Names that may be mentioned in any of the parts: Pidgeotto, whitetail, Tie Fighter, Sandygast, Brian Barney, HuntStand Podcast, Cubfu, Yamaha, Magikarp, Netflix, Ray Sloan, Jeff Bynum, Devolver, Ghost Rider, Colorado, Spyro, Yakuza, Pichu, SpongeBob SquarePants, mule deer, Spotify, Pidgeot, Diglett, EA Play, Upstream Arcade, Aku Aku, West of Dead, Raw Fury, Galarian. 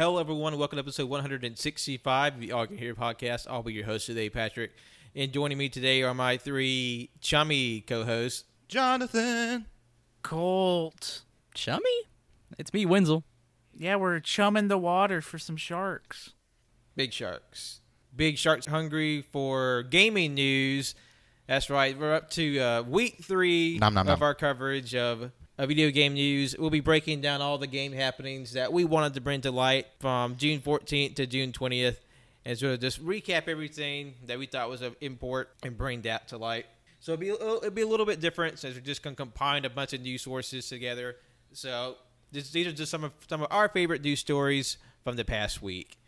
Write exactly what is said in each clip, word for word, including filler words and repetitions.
Hello, everyone. Welcome to episode one hundred sixty-five of the Augur Hear podcast. I'll be your host today, Patrick. And joining me today are my three chummy co-hosts. Jonathan. Colt. Chummy? It's me, Wenzel. Yeah, we're chumming the water for some sharks. Big sharks. Big sharks hungry for gaming news. That's right. We're up to uh, week three nom, nom, of nom. our coverage of... Uh, video game news. We'll be breaking down all the game happenings that we wanted to bring to light from June fourteenth to June twentieth, and sort of just recap everything that we thought was of import and bring that to light. So it'll be, it'll be a little bit different since we're just going to combine a bunch of news sources together. So this, these are just some of some of our favorite news stories from the past week.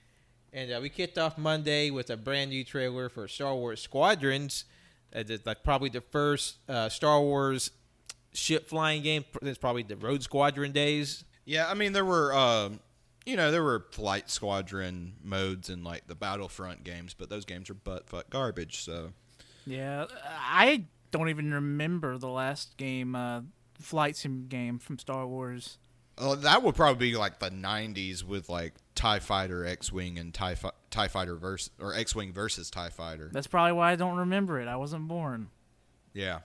And uh, we kicked off Monday with a brand new trailer for Star Wars Squadrons. Uh, the, like probably the first uh, Star Wars ship flying game. That's probably the Rogue Squadron days. Yeah, I mean, there were, um, you know, there were Flight Squadron modes in, like, the Battlefront games, but those games are butt-fuck garbage, so. Yeah, I don't even remember the last game, uh, Flight Sim game from Star Wars. Oh, that would probably be, like, the nineties with, like, Tie Fighter, X Wing, and Tie, Fi- Tie Fighter versus, or X Wing versus Tie Fighter. That's probably why I don't remember it. I wasn't born. Yeah.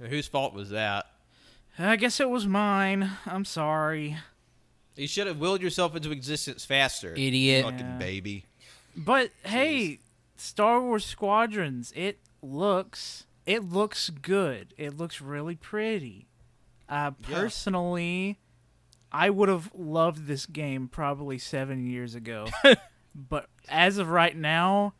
Whose fault was that? I guess it was mine. I'm sorry. You should have willed yourself into existence faster. Idiot. Fucking yeah. baby. But, Jeez. hey, Star Wars Squadrons, it looks it looks good. It looks really pretty. Uh, personally, yeah. I would have loved this game probably seven years ago. But as of right now...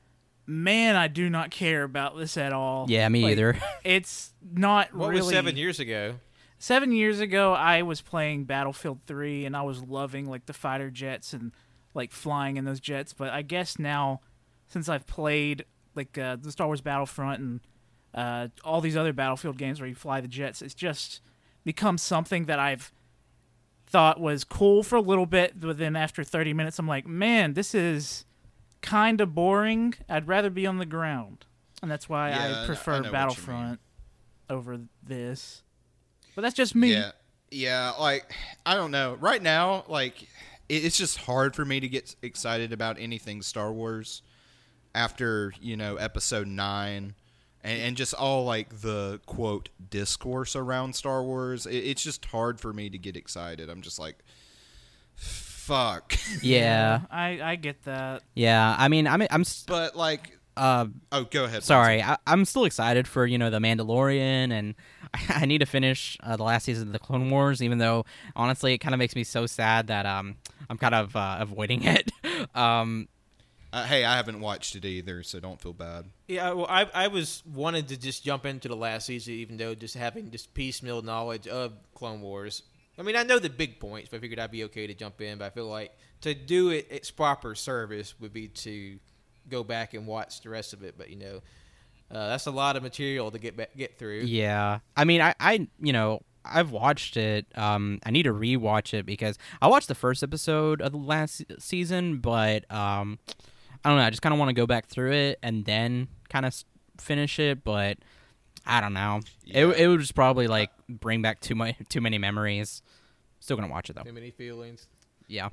Man, I do not care about this at all. Yeah, me like, either. It's not what really... What was seven years ago? Seven years ago, I was playing Battlefield three, and I was loving, like, the fighter jets and, like, flying in those jets. But I guess now, since I've played, like, uh, the Star Wars Battlefront and uh, all these other Battlefield games where you fly the jets, it's just become something that I've thought was cool for a little bit. But then after thirty minutes, I'm like, man, this is... kind of boring. I'd rather be on the ground, and that's why yeah, I prefer I Battlefront over this. But that's just me. Yeah, yeah. Like I don't know. Right now, like it's just hard for me to get excited about anything Star Wars after you know Episode Nine, and, and just all like the quote discourse around Star Wars. It, it's just hard for me to get excited. I'm just like. Fuck. Yeah. I, I get that. Yeah, I mean, I'm... I'm st- but, like... Uh, oh, go ahead. Sorry, I, I'm still excited for, you know, The Mandalorian, and I, I need to finish uh, the last season of The Clone Wars, even though, honestly, it kind of makes me so sad that um I'm kind of uh, avoiding it. um, uh, Hey, I haven't watched it either, so don't feel bad. Yeah, well, I I was wanted to just jump into the last season, even though just having just piecemeal knowledge of Clone Wars... I mean, I know the big points, but I figured I'd be okay to jump in. But I feel like to do it its proper service would be to go back and watch the rest of it. But, you know, uh, that's a lot of material to get back, get through. Yeah. I mean, I, I you know, I've watched it. Um, I need to rewatch it because I watched the first episode of the last season. But um, I don't know. I just kind of want to go back through it and then kind of finish it. But... I don't know. Yeah. It it would just probably like bring back too much too many memories. Still gonna watch it though. Too many feelings. Yeah.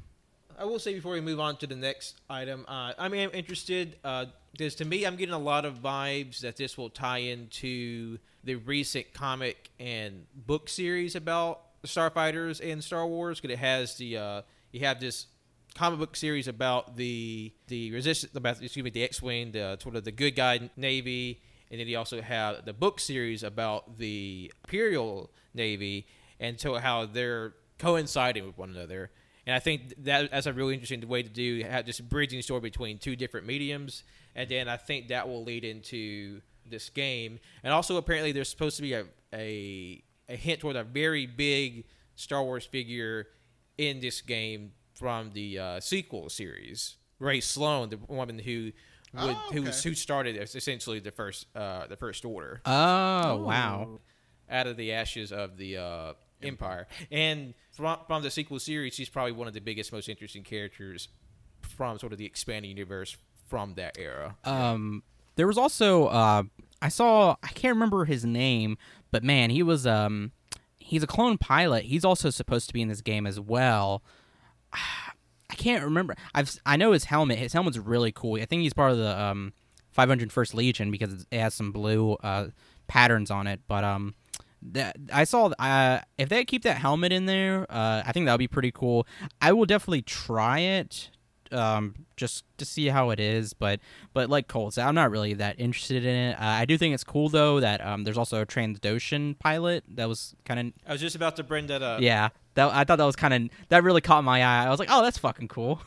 I will say before we move on to the next item, uh, I mean I'm interested. Uh, because to me, I'm getting a lot of vibes that this will tie into the recent comic and book series about Starfighters and Star Wars. Because it has the uh, you have this comic book series about the the resistance about excuse me the X Wing, the sort of the good guy Navy. And then he also had the book series about the Imperial Navy and so how they're coinciding with one another. And I think that that's a really interesting way to do this bridging story between two different mediums. And then I think that will lead into this game. And also apparently there's supposed to be a a, a hint toward a very big Star Wars figure in this game from the uh, sequel series. Ray Sloan, the woman who... Would, oh, okay. who, who started essentially the first uh, the first order. Oh, wow. Out of the ashes of the uh, Empire. And from, from the sequel series, she's probably one of the biggest, most interesting characters from sort of the expanding universe from that era. Um, there was also, uh, I saw, I can't remember his name, but man, he was, um, he's a clone pilot. He's also supposed to be in this game as well. I can't remember. I've I know his helmet. His helmet's really cool. I think he's part of the um, five hundred first Legion because it has some blue uh, patterns on it. But um, that I saw. Uh, if they keep that helmet in there, uh, I think that would be pretty cool. I will definitely try it. Um, just to see how it is, but but like Cole said, I'm not really that interested in it. Uh, I do think it's cool though that um, there's also a Transdotion pilot that was kind of. I was just about to bring that up. Yeah, that I thought that was kind of that really caught my eye. I was like, oh, that's fucking cool.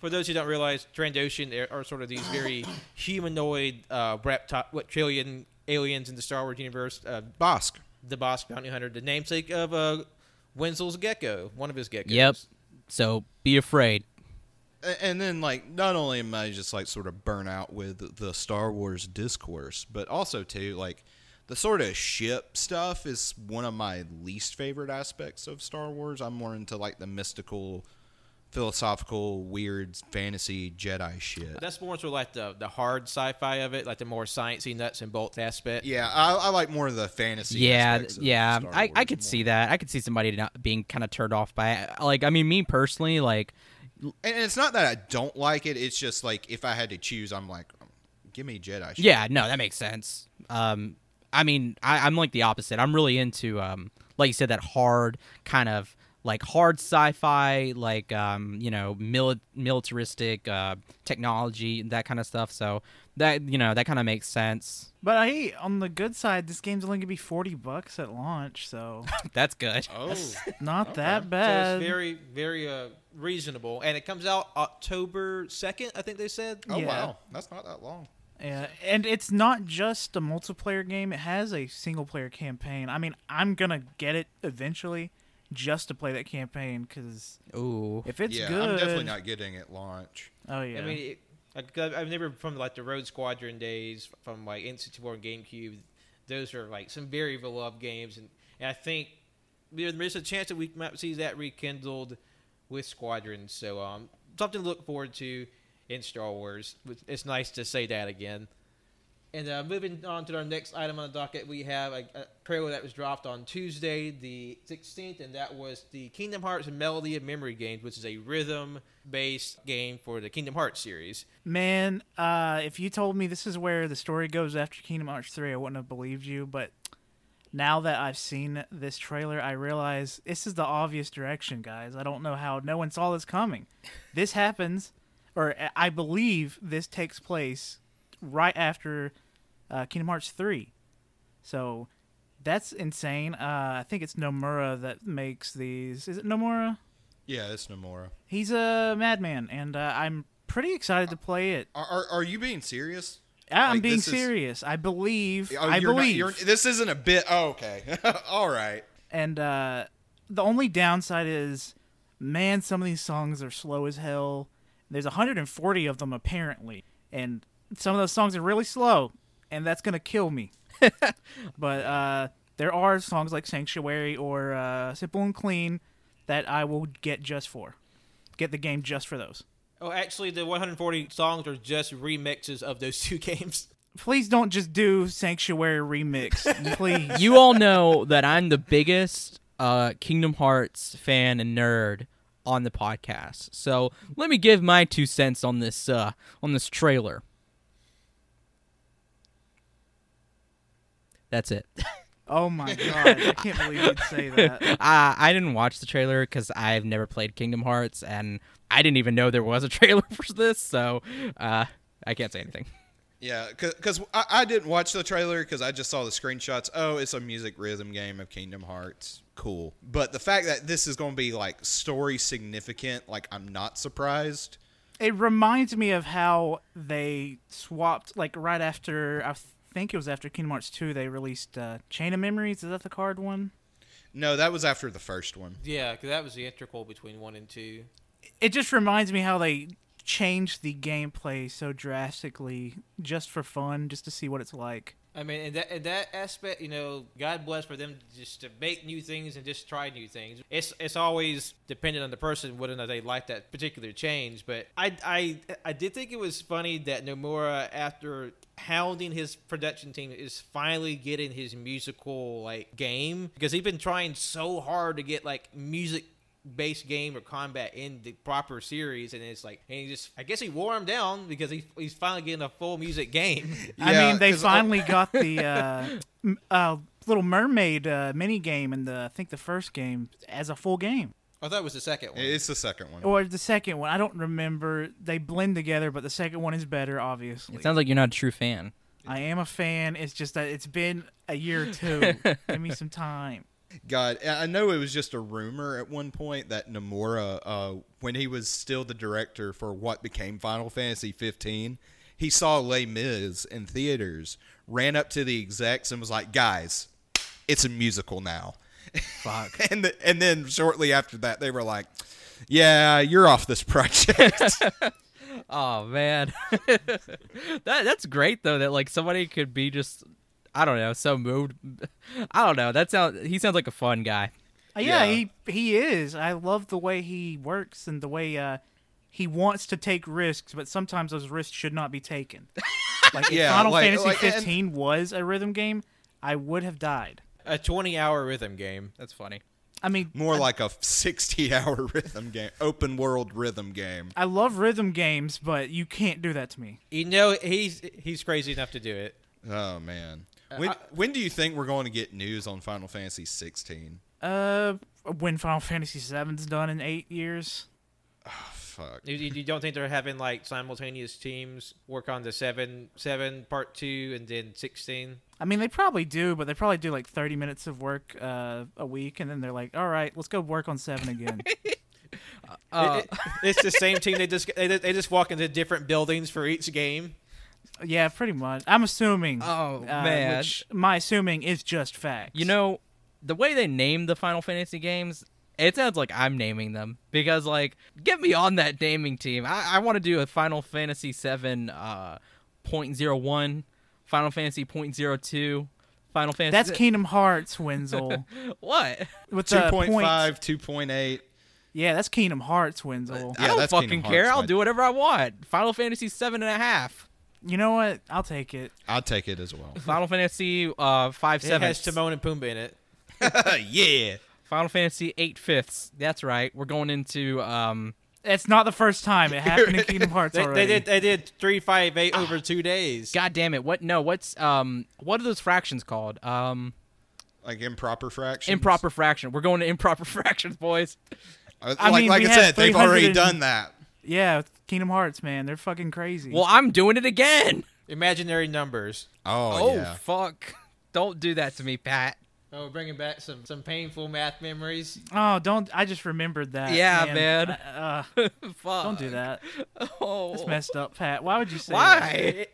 For those who don't realize, Transdotion are, are sort of these very humanoid uh, reptile, what trillion aliens in the Star Wars universe. Uh, Bosk, the Bosk bounty hunter, the namesake of uh, Wenzel's gecko, one of his geckos. Yep. So be afraid. And then, like, not only am I just, like, sort of burnt out with the Star Wars discourse, but also, too, like, the sort of ship stuff is one of my least favorite aspects of Star Wars. I'm more into, like, the mystical, philosophical, weird, fantasy Jedi shit. That's more sort of, like, the, the hard sci-fi of it, like the more sciencey nuts and bolts aspect. Yeah, I, I like more of the fantasy yeah, aspects of yeah. Star Wars. I, I could more. see that. I could see somebody not being kind of turned off by it. Like, I mean, me personally, like... And it's not that I don't like it. It's just like if I had to choose, I'm like, give me Jedi. Shit. Yeah, no, that makes sense. Um, I mean, I, I'm like the opposite. I'm really into, um, like you said, that hard kind of like hard sci-fi, like, um, you know, mil- militaristic uh, technology, that kind of stuff. So that, you know, that kind of makes sense. But hey, on the good side, this game's only going to be forty bucks at launch. So that's good. Oh, that's not okay. that bad. So it's very, very, uh, reasonable, and it comes out October second, I think they said. Oh yeah. Wow, that's not that long. Yeah, and it's not just a multiplayer game, it has a single player campaign. I mean, I'm gonna get it eventually just to play that campaign because oh, if it's yeah, good, I'm definitely not getting it launch. Oh, yeah, I mean, it, I, I've never from like the Rogue Squadron days from like N sixty-four and GameCube, those are like some very beloved games, and, and I think there's a chance that we might see that rekindled with Squadrons, so um, something to look forward to in Star Wars. It's nice to say that again. And uh, moving on to our next item on the docket, we have a, a trailer that was dropped on Tuesday, the sixteenth, and that was the Kingdom Hearts Melody of Memory games, which is a rhythm-based game for the Kingdom Hearts series. Man, uh, if you told me this is where the story goes after Kingdom Hearts three, I wouldn't have believed you, but... Now that I've seen this trailer, I realize this is the obvious direction, guys. I don't know how no one saw this coming. This happens, or I believe this takes place right after uh, Kingdom Hearts three. So that's insane. Uh, I think it's Nomura that makes these. Is it Nomura? Yeah, it's Nomura. He's a madman, and uh, I'm pretty excited to play it. Are, are, are you being serious? I'm like, being serious. Is, I believe. Oh, I believe. Not, this isn't a bit. Oh, okay. All right. And uh, the only downside is, man, some of these songs are slow as hell. There's one hundred forty of them, apparently. And some of those songs are really slow. And that's going to kill me. But uh, there are songs like Sanctuary or uh, Simple and Clean that I will get just for. Get the game just for those. Oh, actually, the one hundred forty songs are just remixes of those two games. Please don't just do Sanctuary remix, please. You all know that I'm the biggest uh, Kingdom Hearts fan and nerd on the podcast, so let me give my two cents on this uh, on this trailer. That's it. Oh my god, I can't believe you'd say that. uh, I didn't watch the trailer because I've never played Kingdom Hearts, and I didn't even know there was a trailer for this, so uh, I can't say anything. Yeah, because I, I didn't watch the trailer because I just saw the screenshots. Oh, it's a music rhythm game of Kingdom Hearts. Cool. But the fact that this is going to be, like, story significant, like, I'm not surprised. It reminds me of how they swapped, like, right after... I think it was after Kingdom Hearts two, they released uh, Chain of Memories. Is that the card one? No, that was after the first one. Yeah, because that was the interquel between one and two. It just reminds me how they changed the gameplay so drastically just for fun, just to see what it's like. I mean, in that, in that aspect, you know, God bless for them just to make new things and just try new things. It's it's always dependent on the person whether or not they like that particular change. But I, I, I did think it was funny that Nomura, after hounding his production team, is finally getting his musical like game because he's been trying so hard to get like music base game or combat in the proper series, and it's like, and he just, I guess he wore him down because he, he's finally getting a full music game. Yeah, I mean, they finally I- got the uh, uh, Little Mermaid uh, mini game in the, I think the first game as a full game. I thought it was the second one. It's the second one. Or the second one. I don't remember. They blend together, but the second one is better, obviously. It sounds like you're not a true fan. I am a fan. It's just that it's been a year or two. Give me some time. God, I know it was just a rumor at one point that Nomura, uh, when he was still the director for what became Final Fantasy fifteen, he saw Les Mis in theaters, ran up to the execs and was like, guys, it's a musical now. Fuck. and the, and then shortly after that, they were like, yeah, you're off this project. Oh, man. that That's great, though, that like somebody could be just, I don't know, so moved. I don't know. That sounds, he sounds like a fun guy. Uh, yeah, yeah, he he is. I love the way he works and the way uh, he wants to take risks, but sometimes those risks should not be taken. Like, yeah, if Final like, Fantasy like, fifteen and- was a rhythm game, I would have died. A twenty-hour rhythm game. That's funny. I mean, more I, like a sixty-hour rhythm game, open-world rhythm game. I love rhythm games, but you can't do that to me. You know, he's he's crazy enough to do it. Oh man, when uh, when do you think we're going to get news on Final Fantasy sixteen? Uh, when Final Fantasy seven's done in eight years. Oh fuck! You, you don't think they're having like simultaneous teams work on the seven seven part two and then sixteen? I mean, they probably do, but they probably do like thirty minutes of work uh, a week, and then they're like, "All right, let's go work on seven again." uh, it, it, it's the same team. They just they, they just walk into different buildings for each game. Yeah, pretty much. I'm assuming. Oh uh, man, which my assuming is just facts. You know, the way they name the Final Fantasy games, it sounds like I'm naming them because, like, get me on that naming team. I, I want to do a Final Fantasy seven uh, point oh one. Final Fantasy point oh two, Final Fantasy... That's Kingdom Hearts, Wenzel. What? With two point five, two point eight. Yeah, that's Kingdom Hearts, Wenzel. Yeah, I don't fucking care. I'll do whatever I want. Final Fantasy seven and a half. You know what? I'll take it. I'll take it as well. Final Fantasy uh, five seven. It has Timon and Pumbaa in it. Yeah. Final Fantasy eight fifths. That's right. We're going into... Um, It's not the first time. It happened in Kingdom Hearts they, already. They did. They did three, five, eight ah, over two days. God damn it! What? No. What's um? What are those fractions called? Um, like improper fractions. Improper fraction. We're going to improper fractions, boys. I, I mean, like, like I said, they've already and, done that. Yeah, Kingdom Hearts, man, they're fucking crazy. Well, I'm doing it again. Imaginary numbers. Oh. Oh yeah. Fuck! Don't do that to me, Pat. Oh, bringing back some, some painful math memories. Oh, don't. I just remembered that. Yeah, man. man. I, uh, Fuck. Don't do that. Oh. That's messed up, Pat. Why would you say Why? That? Why?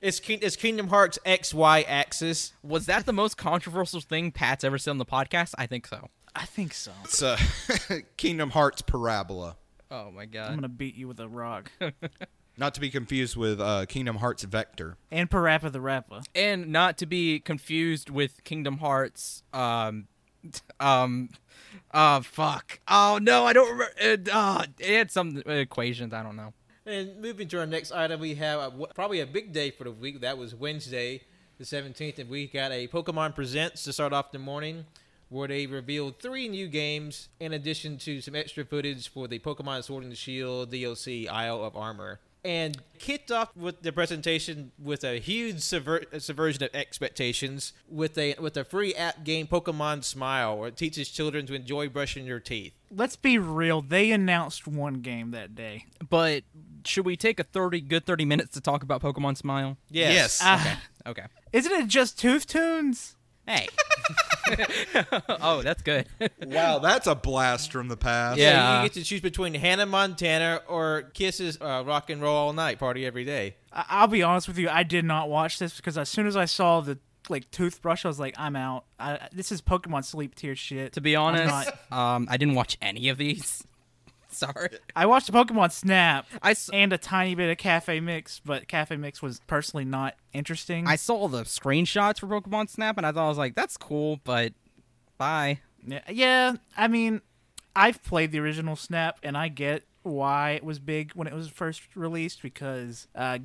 It's, it's Kingdom Hearts X Y axis. Was that the most controversial thing Pat's ever said on the podcast? I think so. I think so. It's uh, Kingdom Hearts Parabola. Oh, my God. I'm going to beat you with a rock. Not to be confused with uh, Kingdom Hearts Vector. And Parappa the Rapper. And not to be confused with Kingdom Hearts... Um, um, uh, fuck. Oh, no, I don't remember. It, uh, it had some equations, I don't know. And moving to our next item, we have a, probably a big day for the week. That was Wednesday, the seventeenth, and we got a Pokemon Presents to start off the morning, where they revealed three new games in addition to some extra footage for the Pokemon Sword and Shield D L C Isle of Armor. And kicked off with the presentation with a huge subver- subversion of expectations with a with a free app game, Pokemon Smile, where it teaches children to enjoy brushing your teeth. Let's be real. They announced one game that day. But should we take a thirty good thirty minutes to talk about Pokemon Smile? Yes. yes. Uh, okay. okay. Isn't it just Tooth Tunes? Hey. Oh, that's good. Wow, that's a blast from the past. Yeah, yeah, you get to choose between Hannah Montana or Kiss's uh, Rock and Roll All Night Party Every Day. I'll be honest with you, I did not watch this because as soon as I saw the like toothbrush, I was like, I'm out. I, this is Pokemon sleep tier shit. To be honest, um, I didn't watch any of these. Sorry. I watched Pokemon Snap I s- and a tiny bit of Cafe Mix, but Cafe Mix was personally not interesting. I saw the screenshots for Pokemon Snap, and I thought I was like, that's cool, but bye. Yeah, yeah, I mean, I've played the original Snap, and I get why it was big when it was first released because, uh,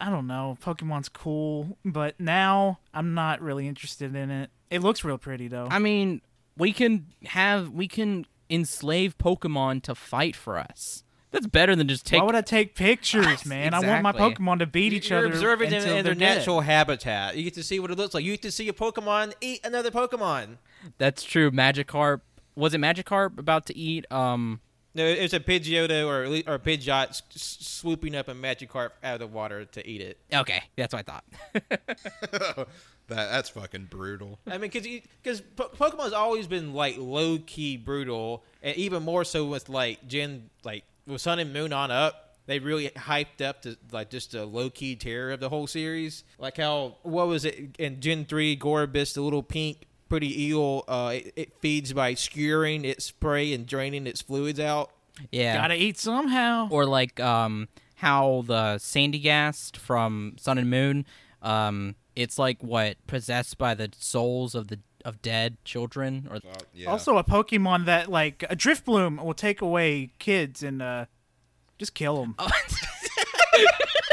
I don't know, Pokemon's cool, but now I'm not really interested in it. It looks real pretty, though. I mean, we can have... we can enslave Pokemon to fight for us. That's better than just take... Why would I take pictures, man? Exactly. I want my Pokemon to beat each You're other. You're observing them in their natural dead. habitat. You get to see what it looks like. You get to see a Pokemon eat another Pokemon. That's true. Magikarp... Was it Magikarp about to eat... Um, no, it was a Pidgeotto or, or Pidgeot s- swooping up a Magikarp out of the water to eat it. Okay, that's what I thought. That, that's fucking brutal. I mean, because po- Pokemon's always been, like, low-key brutal, and even more so with, like, Gen, like, with Sun and Moon on up, they really hyped up, the, like, just the low-key terror of the whole series. Like how, what was it, in Gen three, Gorbis, the little pink, pretty eel, uh, it, it feeds by skewering its prey and draining its fluids out. Yeah. Gotta eat somehow. Or, like, um, how the Sandygast from Sun and Moon, um... It's like what possessed by the souls of the of dead children, or uh, yeah. Also a Pokemon that like a Driftbloom will take away kids and uh, just kill them. Oh.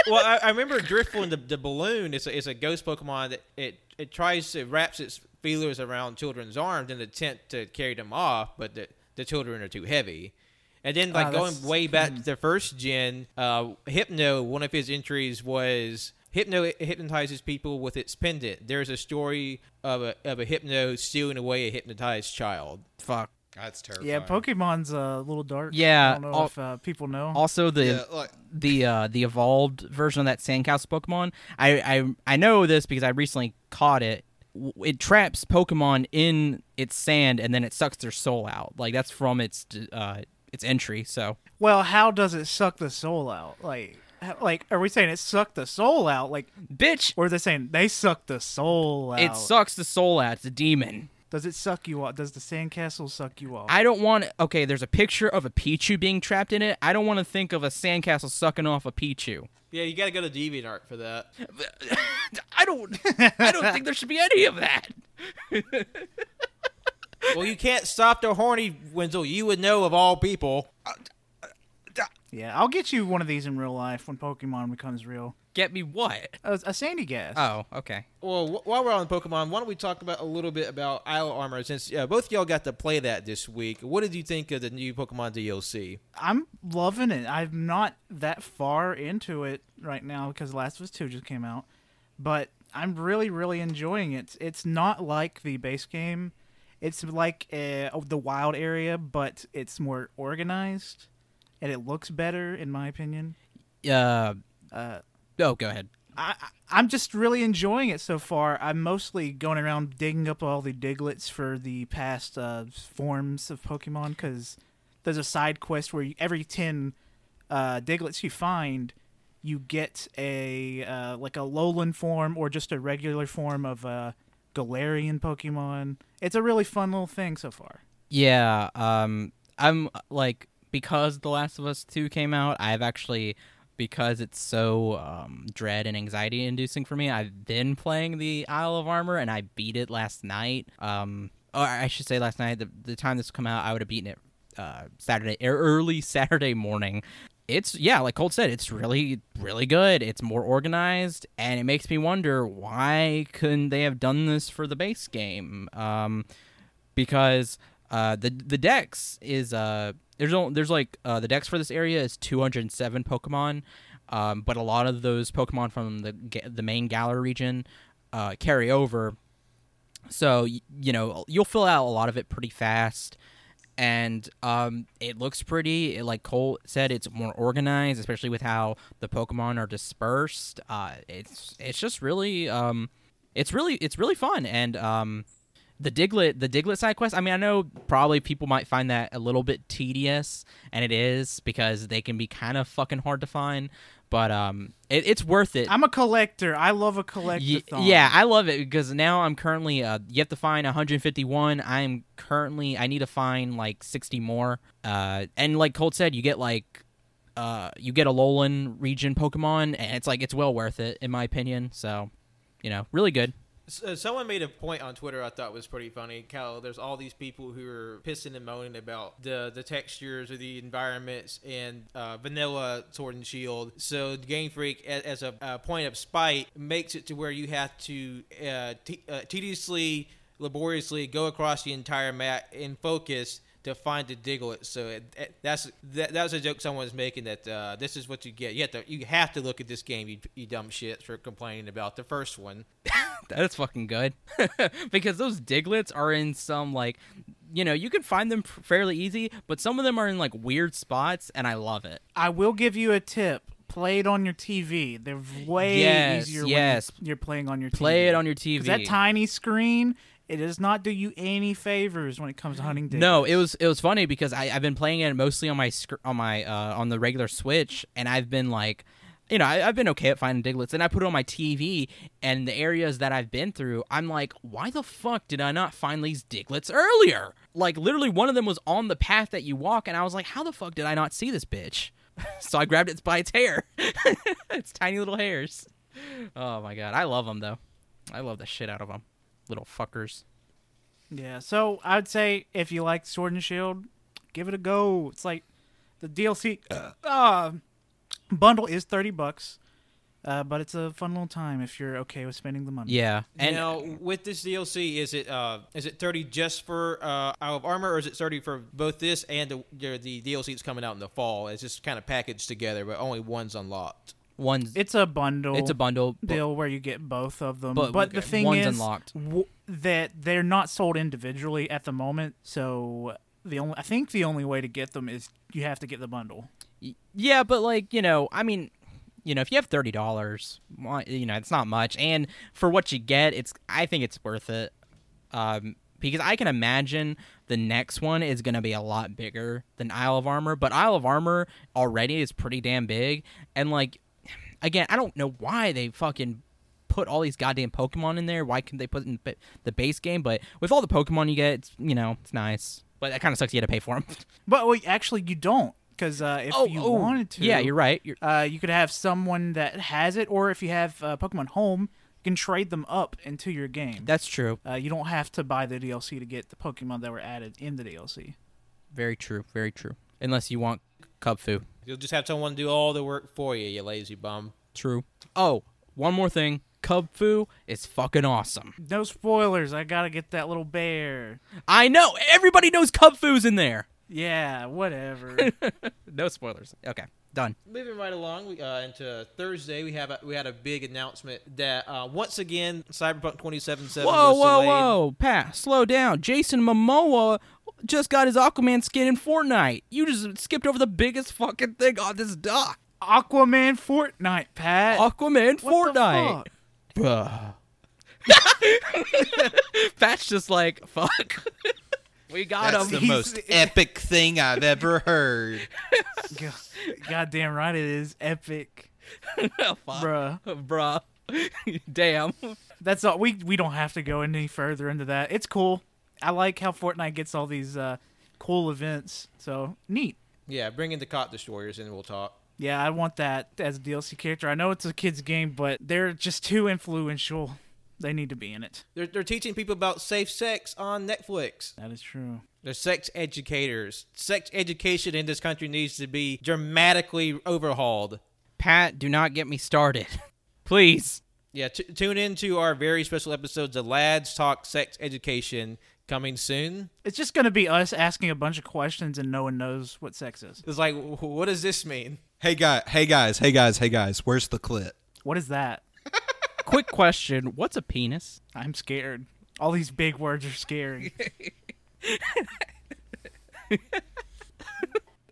Well, I, I remember Driftbloom, the, the balloon. It's a, it's a ghost Pokemon that it it tries to wraps its feelers around children's arms in an attempt to carry them off, but the the children are too heavy. And then like uh, going way back mm. to the first gen, uh, Hypno. One of his entries was. Hypno hypnotizes people with its pendant. There's a story of a of a Hypno stealing away a hypnotized child. Fuck. That's terrifying. Yeah, Pokemon's a little dark. Yeah. I don't know al- if uh, people know. Also, the yeah, like- the uh, the evolved version of that Sandcastle Pokemon, I, I, I know this because I recently caught it. It traps Pokemon in its sand, and then it sucks their soul out. Like, that's from its uh, its entry, so. Well, how does it suck the soul out? Like... Like, are we saying it sucked the soul out? Like, bitch! Or are they saying they sucked the soul out? It sucks the soul out. It's a demon. Does it suck you off? Does the sandcastle suck you off? I don't want... Okay, there's a picture of a Pichu being trapped in it. I don't want to think of a sandcastle sucking off a Pichu. Yeah, you gotta go to DeviantArt for that. I don't... I don't think there should be any of that. Well, you can't stop the horny, Wenzel. You would know of all people... Uh, Yeah, I'll get you one of these in real life when Pokemon becomes real. Get me what? A, a Sandygast. Oh, okay. Well, w- while we're on Pokemon, why don't we talk about a little bit about Isle of Armor, since uh, both of y'all got to play that this week. What did you think of the new Pokemon D L C? I'm loving it. I'm not that far into it right now because Last of Us two just came out, but I'm really, really enjoying it. It's not like the base game. It's like uh, the wild area, but it's more organized. And it looks better, in my opinion. Uh, uh, oh, go ahead. I, I'm just really enjoying it so far. I'm mostly going around digging up all the Diglets for the past uh, forms of Pokemon, because there's a side quest where you, every ten uh, Diglets you find, you get a uh, like a lowland form or just a regular form of a Galarian Pokemon. It's a really fun little thing so far. Yeah, um, I'm like... Because The Last of Us two came out, I've actually, because it's so um, dread and anxiety-inducing for me, I've been playing the Isle of Armor, and I beat it last night. Um, or I should say last night, the, the time this come out, I would have beaten it uh, Saturday, early Saturday morning. It's, yeah, like Colt said, it's really, really good. It's more organized, and it makes me wonder, why couldn't they have done this for the base game? Um, because uh, the, the Dex is... Uh, There's only, there's like uh, the dex for this area is two hundred seven Pokemon, um, but a lot of those Pokemon from the the main Galar region uh, carry over. So you, you know you'll fill out a lot of it pretty fast, and um, it looks pretty. It, like Cole said, it's more organized, especially with how the Pokemon are dispersed. Uh, it's it's just really um, it's really it's really fun and. Um, The Diglett, the Diglett side quest, I mean, I know probably people might find that a little bit tedious, and it is, because they can be kind of fucking hard to find, but um, it, it's worth it. I'm a collector. I love a collectathon. Y- yeah, I love it, because now I'm currently, uh, you have to find one hundred fifty-one. I'm currently, I need to find, like, sixty more. Uh, and like Colt said, you get, like, uh, you get a Alolan region Pokemon, and it's, like, it's well worth it, in my opinion, so, you know, really good. Someone made a point on Twitter I thought was pretty funny. Cal, there's all these people who are pissing and moaning about the, the textures or the environments and uh, vanilla Sword and Shield. So Game Freak, as, as a, a point of spite, makes it to where you have to uh, t- uh, tediously, laboriously go across the entire map in focus to find the Diglett. So it, it, that's that, that was a joke someone was making that uh, this is what you get. You have to you have to look at this game, you, you dumb shits, for complaining about the first one. That's fucking good. Because those Diglets are in some, like, you know, you can find them fairly easy, but some of them are in, like, weird spots, and I love it. I will give you a tip. Play it on your T V. They're way yes, easier yes. when you're playing on your T V. Play it on your T V. That tiny screen, it does not do you any favors when it comes to hunting Diglets. No, it was it was funny because I, I've been playing it mostly on my on my uh, on the regular Switch, and I've been like, you know, I, I've been okay at finding Diglets, and I put it on my T V, and the areas that I've been through, I'm like, why the fuck did I not find these Diglets earlier? Like, literally, one of them was on the path that you walk, and I was like, how the fuck did I not see this bitch? So I grabbed it by its hair. Its tiny little hairs. Oh, my God. I love them, though. I love the shit out of them. Little fuckers. Yeah, so I'd say if you like Sword and Shield, give it a go. It's like the D L C... Uh, uh, bundle is thirty bucks, uh, but it's a fun little time if you're okay with spending the money. Yeah. And now, with this D L C, is it uh, is it thirty just for uh, Isle of Armor, or is it thirty for both this and the, the D L C that's coming out in the fall? It's just kind of packaged together, but only one's unlocked. One's It's a bundle. It's a bundle deal where you get both of them. But, but okay. the thing one's is unlocked. W- that they're not sold individually at the moment, so the only I think the only way to get them is you have to get the bundle. Yeah, but, like, you know, I mean, you know, if you have thirty dollars, you know, it's not much. And for what you get, it's I think it's worth it. Um, because I can imagine the next one is going to be a lot bigger than Isle of Armor. But Isle of Armor already is pretty damn big. And, like, again, I don't know why they fucking put all these goddamn Pokemon in there. Why couldn't they put in the base game? But with all the Pokemon you get, it's, you know, it's nice. But it kind of sucks you had to pay for them. But, well, actually, you don't. Because uh, if oh, you oh, wanted to, yeah, you're right. You're... Uh, you could have someone that has it, or if you have uh, Pokemon Home, you can trade them up into your game. That's true. Uh, you don't have to buy the D L C to get the Pokemon that were added in the D L C. Very true. Very true. Unless you want Cubfu. You'll just have someone do all the work for you, you lazy bum. True. Oh, one more thing. Cubfu is fucking awesome. No spoilers. I gotta get that little bear. I know. Everybody knows Cubfu's in there. Yeah, whatever. No spoilers. Okay, done. Moving right along uh, into Thursday, we have a, we had a big announcement that uh, once again, Cyberpunk twenty seventy-seven. Whoa, was whoa, delayed. whoa! Pat, slow down. Jason Momoa just got his Aquaman skin in Fortnite. You just skipped over the biggest fucking thing on this doc. Aquaman Fortnite, Pat. Aquaman what Fortnite. The fuck? Bruh. Pat's just like fuck. We got That's him. the He's, most epic thing I've ever heard. God, goddamn right it is epic. Bruh. Bruh. Damn. That's all. We we don't have to go any further into that. It's cool. I like how Fortnite gets all these uh, cool events. So, neat. Yeah, bring in the Cop Destroyers and we'll talk. Yeah, I want that as a D L C character. I know it's a kid's game, but they're just too influential. They need to be in it. They're, they're teaching people about safe sex on Netflix. That is true. They're sex educators. Sex education in this country needs to be dramatically overhauled. Pat, do not get me started. Please. Yeah, t- tune into our very special episodes of Lads Talk Sex Education coming soon. It's just going to be us asking a bunch of questions and no one knows what sex is. It's like, what does this mean? Hey, guy, hey guys, hey guys, hey guys, where's the clit? What is that? Quick question, what's a penis? I'm scared. All these big words are scary.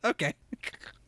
Okay.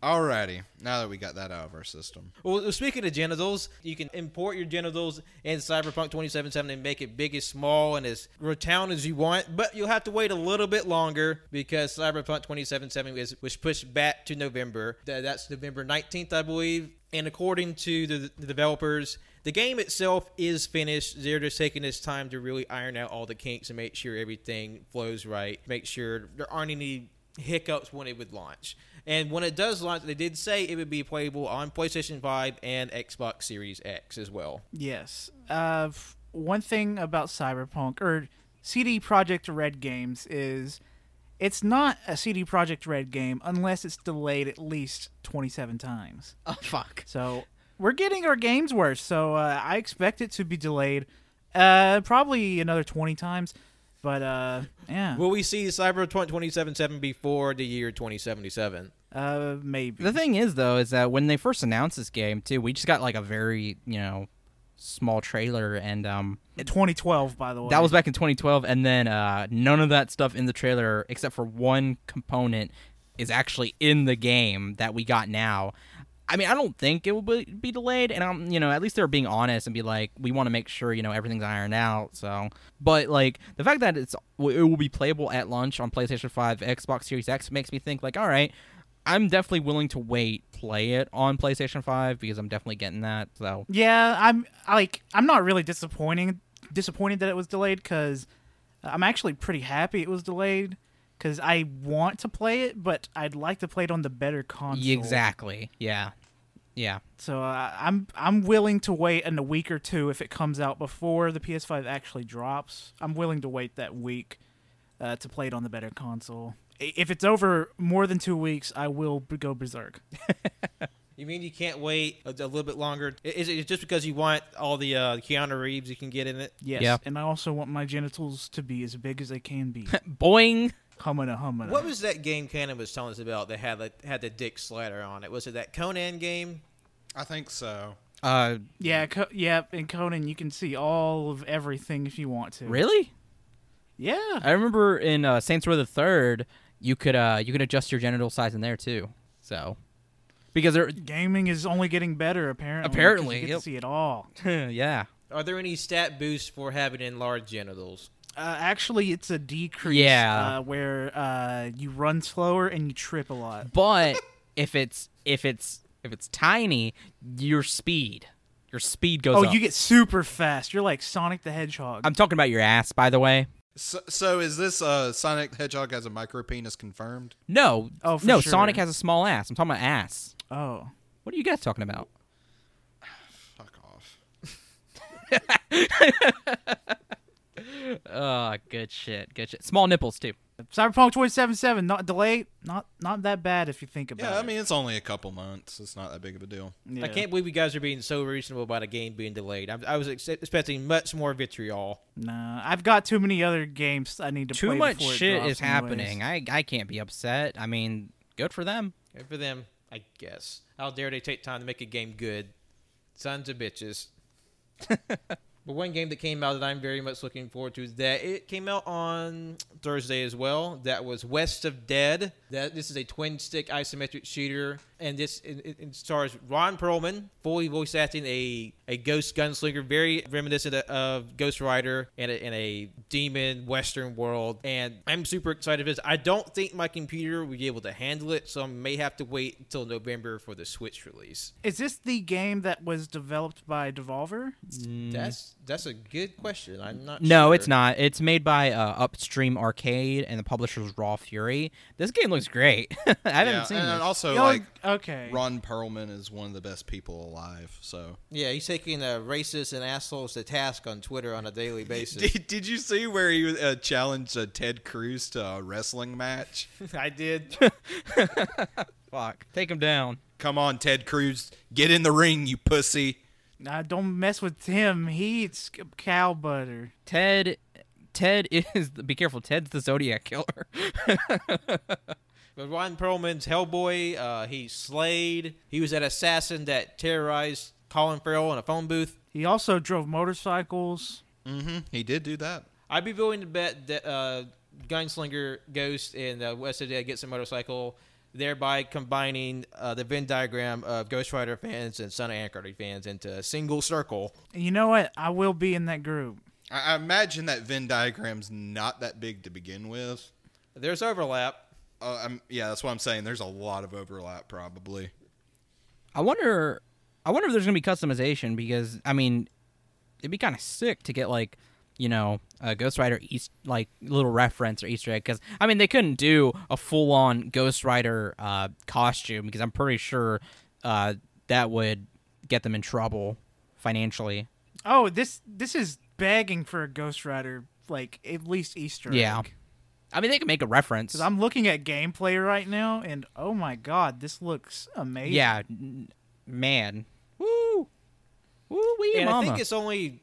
Alrighty, now that we got that out of our system. Well, speaking of genitals, you can import your genitals in Cyberpunk twenty seventy-seven and make it big as small and as rotund as you want, but you'll have to wait a little bit longer because Cyberpunk twenty seventy-seven was pushed back to November. That's November nineteenth, I believe. And according to the, the developers, the game itself is finished. They're just taking this time to really iron out all the kinks and make sure everything flows right. Make sure there aren't any hiccups when it would launch. And when it does launch, they did say it would be playable on PlayStation five and Xbox Series X as well. Yes. Uh, one thing about Cyberpunk, or C D Projekt Red games, is it's not a C D Projekt Red game unless it's delayed at least twenty-seven times. Oh, fuck. So... we're getting our games worse, so uh, I expect it to be delayed uh, probably another twenty times. But, uh, yeah. Will we see Cyberpunk twenty seventy-seven before the year twenty seventy-seven? Uh, maybe. The thing is, though, is that when they first announced this game, too, we just got, like, a very, you know, small trailer. And um, in twenty twelve, by the way. That was back in twenty twelve. And then uh, none of that stuff in the trailer, except for one component, is actually in the game that we got now. I mean, I don't think it will be delayed, and I'm, you know, at least they're being honest and be like, we want to make sure, you know, everything's ironed out. So, but like the fact that it's it will be playable at launch on PlayStation five, Xbox Series X makes me think like, all right, I'm definitely willing to wait, play it on PlayStation five because I'm definitely getting that. So yeah, I'm like I'm not really disappointing disappointed that it was delayed because I'm actually pretty happy it was delayed because I want to play it, but I'd like to play it on the better console. Exactly. Yeah. Yeah. So uh, I'm I'm willing to wait in a week or two if it comes out before the P S five actually drops. I'm willing to wait that week uh, to play it on the better console. If it's over more than two weeks, I will b- go berserk. You mean you can't wait a, a little bit longer? Is it just because you want all the uh, Keanu Reeves you can get in it? Yes. Yeah. And I also want my genitals to be as big as they can be. Boing. Humana, humana. What was that game Conan was telling us about that had the, had the dick slider on it? Was it that Conan game? I think so. Uh, yeah, co- yeah. In Conan, you can see all of everything if you want to. Really? Yeah. I remember in uh, Saints Row the Third, you could uh, you could adjust your genital size in there too. So, because there, gaming is only getting better apparently. Apparently, you get yep. to see it all. Yeah. Are there any stat boosts for having enlarged genitals? Uh, actually, it's a decrease yeah. uh, where uh, you run slower and you trip a lot. But if it's if it's if it's tiny, your speed your speed goes. Oh, up. You get super fast. You're like Sonic the Hedgehog. I'm talking about your ass, by the way. So, so is this uh, Sonic the Hedgehog has a micro penis confirmed? No, oh for no, sure. Sonic has a small ass. I'm talking about ass. Oh, what are you guys talking about? Fuck off. Oh, good shit, good shit. Small nipples too. Cyberpunk twenty seventy-seven, not delayed, not not that bad if you think about it. Yeah, I mean it. It's only a couple months. It's not that big of a deal. Yeah. I can't believe you guys are being so reasonable about a game being delayed. I, I was ex- expecting much more vitriol. Nah, I've got too many other games I need to. Too play Too much shit drops, is anyways. Happening. I I can't be upset. I mean, good for them. Good for them, I guess. How dare they take time to make a game good? Sons of bitches. But one game that came out that I'm very much looking forward to is that it came out on Thursday as well. That was West of Dead. That This is a twin-stick isometric shooter. And this it, it stars Ron Perlman, fully voice acting a, a ghost gunslinger, very reminiscent of Ghost Rider in a, in a demon Western world. And I'm super excited for this. I don't think my computer will be able to handle it, so I may have to wait until November for the Switch release. Is this the game that was developed by Devolver? Mm. That's... That's a good question. I'm not no, sure. No, it's not. It's made by uh, Upstream Arcade, and the publisher's Raw Fury. This game looks great. I yeah, haven't seen it. And this. Also, You're like, okay. Ron Perlman is one of the best people alive. So yeah, he's taking uh, racists and assholes to task on Twitter on a daily basis. did, did you see where he uh, challenged uh, Ted Cruz to a wrestling match? I did. Fuck. Take him down. Come on, Ted Cruz. Get in the ring, you pussy. Nah, don't mess with him. He eats cow butter. Ted, Ted is the, be careful. Ted's the Zodiac killer. But Ron Perlman's Hellboy. Uh, he slayed. He was that assassin that terrorized Colin Farrell in a phone booth. He also drove motorcycles. Mm-hmm. He did do that. I'd be willing to bet that uh, Gunslinger, Ghost, and uh, West of Dead gets a motorcycle. Thereby combining uh, the Venn diagram of Ghost Rider fans and Son of Anarchy fans into a single circle. You know what? I will be in that group. I, I imagine that Venn diagram's not that big to begin with. There's overlap. Uh, I'm, yeah, that's what I'm saying. There's a lot of overlap, probably. I wonder. I wonder if there's gonna be customization because I mean, it'd be kind of sick to get like. You know, a Ghost Rider East like little reference or Easter egg because I mean they couldn't do a full on Ghost Rider uh, costume because I'm pretty sure uh, that would get them in trouble financially. Oh, this this is begging for a Ghost Rider like at least Easter egg. Yeah, I mean they can make a reference. 'Cause I'm looking at gameplay right now and oh my god, this looks amazing. Yeah, man, woo, woo, wee, mama. And I think it's only.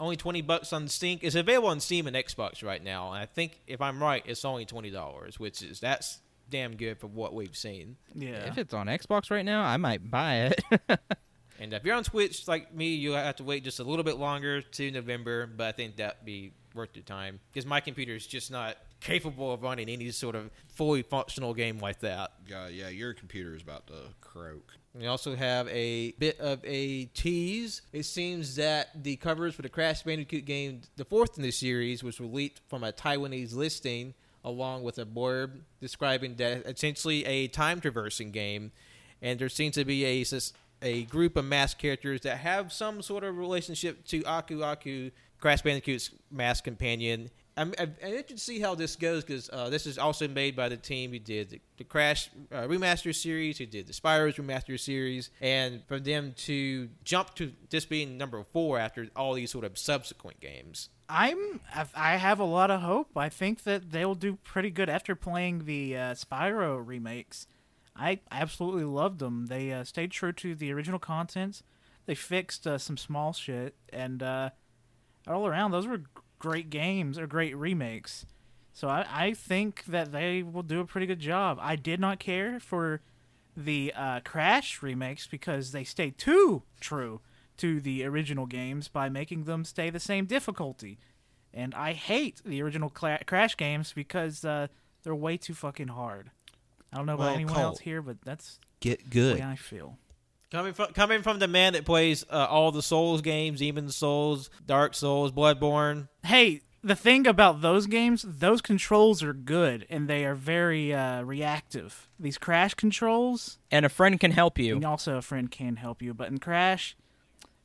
only twenty bucks on Steam. It's available on Steam and Xbox right now, and I think, if I'm right, it's only twenty dollars, which is, that's damn good for what we've seen. Yeah. If it's on Xbox right now, I might buy it. And if you're on Twitch like me, you have to wait just a little bit longer to November, but I think that'd be worth your time, because my computer is just not capable of running any sort of fully functional game like that. Yeah, yeah, your computer is about to croak. We also have a bit of a tease. It seems that the covers for the Crash Bandicoot game, the fourth in the series, was leaked from a Taiwanese listing, along with a blurb describing that essentially a time-traversing game, and there seems to be a a group of masked characters that have some sort of relationship to Aku Aku, Crash Bandicoot's masked companion. I'm, I'm interested to see how this goes, because uh, this is also made by the team who did the, the Crash uh, Remaster series, who did the Spyro's Remaster series, and for them to jump to this being number four after all these sort of subsequent games. I'm, I have a lot of hope. I think that they'll do pretty good after playing the uh, Spyro remakes. I absolutely loved them. They uh, stayed true to the original content. They fixed uh, some small shit, and uh, all around, those were great games or great remakes. So I, I think that they will do a pretty good job. I did not care for the uh, Crash remakes because they stayed too true to the original games by making them stay the same difficulty. And I hate the original cla- Crash games because uh, they're way too fucking hard. I don't know about well, anyone Cole, else here, but that's get good. the way I feel. Coming from, coming from the man that plays uh, all the Souls games, Demon Souls, Dark Souls, Bloodborne. Hey, the thing about those games, those controls are good, and they are very uh, reactive. These Crash controls... And a friend can help you. And also a friend can help you, but in Crash...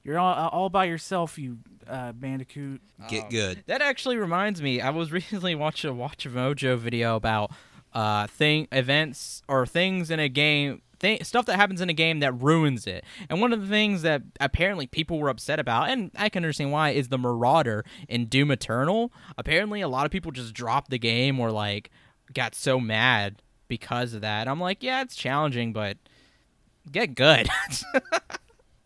You're all, all by yourself, you uh, Bandicoot. Get good. Um, that actually reminds me. I was recently watching a Watch a Mojo video about uh, thing events or things in a game, th- stuff that happens in a game that ruins it. And one of the things that apparently people were upset about, and I can understand why, is the Marauder in Doom Eternal. Apparently, a lot of people just dropped the game or like got so mad because of that. I'm like, yeah, it's challenging, but get good.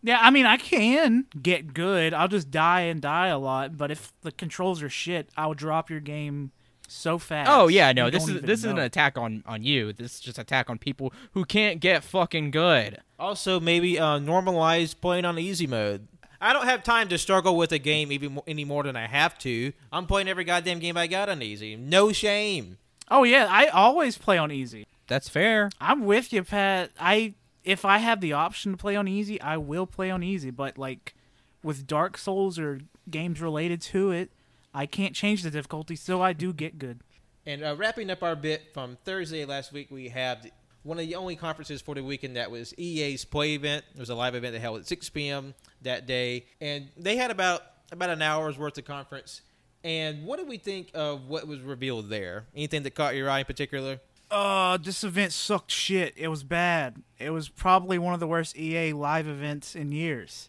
Yeah, I mean, I can get good. I'll just die and die a lot. But if the controls are shit, I'll drop your game so fast. Oh yeah, no, this is this know. is an attack on, on you. This is just an attack on people who can't get fucking good. Also, maybe uh, normalize playing on easy mode. I don't have time to struggle with a game even more, any more than I have to. I'm playing every goddamn game I got on easy. No shame. Oh yeah, I always play on easy. That's fair. I'm with you, Pat. I. If I have the option to play on easy, I will play on easy. But, like, with Dark Souls or games related to it, I can't change the difficulty, so I do get good. And uh, wrapping up our bit from Thursday last week, we have one of the only conferences for the weekend that was E A's Play event. It was a live event they held at six p.m. that day. And they had about, about an hour's worth of conference. And what did we think of what was revealed there? Anything that caught your eye in particular? Uh, this event sucked shit. It was bad. It was probably one of the worst E A live events in years.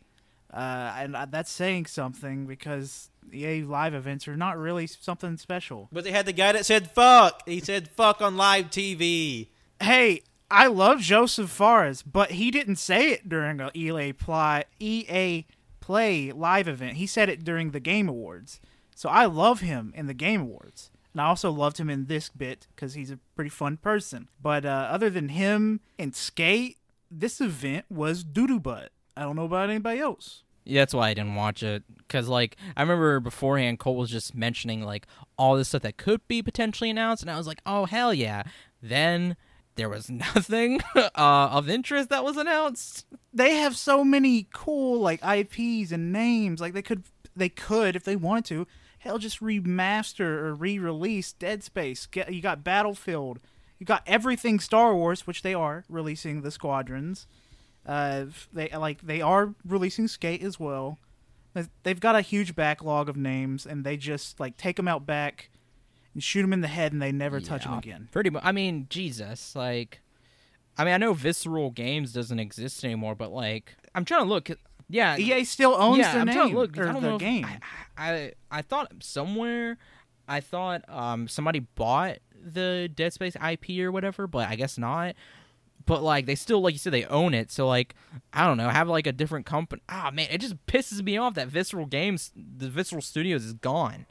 Uh, and that's saying something because E A live events are not really something special. But they had the guy that said fuck. He said fuck on live T V. Hey, I love Joseph Fares, but he didn't say it during an E A play, E A Play live event. He said it during the Game Awards. So I love him in the Game Awards. And I also loved him in this bit because he's a pretty fun person. But uh, other than him and Skate, this event was doo-doo butt. I don't know about anybody else. Yeah, that's why I didn't watch it. Because, like, I remember beforehand Cole was just mentioning, like, all this stuff that could be potentially announced. And I was like, oh, hell yeah. Then there was nothing uh, of interest that was announced. They have so many cool, like, I Ps and names. Like, they could, they could if they wanted to. Hell, just remaster or re-release Dead Space. Get, you got Battlefield. You got everything Star Wars, which they are releasing the Squadrons. Uh, they like they are releasing Skate as well. They've got a huge backlog of names, and they just like take them out back and shoot them in the head, and they never yeah, touch them again. Pretty much. I mean, Jesus. Like, I mean, I know Visceral Games doesn't exist anymore, but like, I'm trying to look. Yeah, E A still owns yeah, their I'm name look, or the game. I, I I thought somewhere, I thought um somebody bought the Dead Space I P or whatever, but I guess not. But, like, they still, like you said, they own it. So, like, I don't know, have, like, a different company. Ah, man, it just pisses me off that Visceral Games, the Visceral Studios is gone.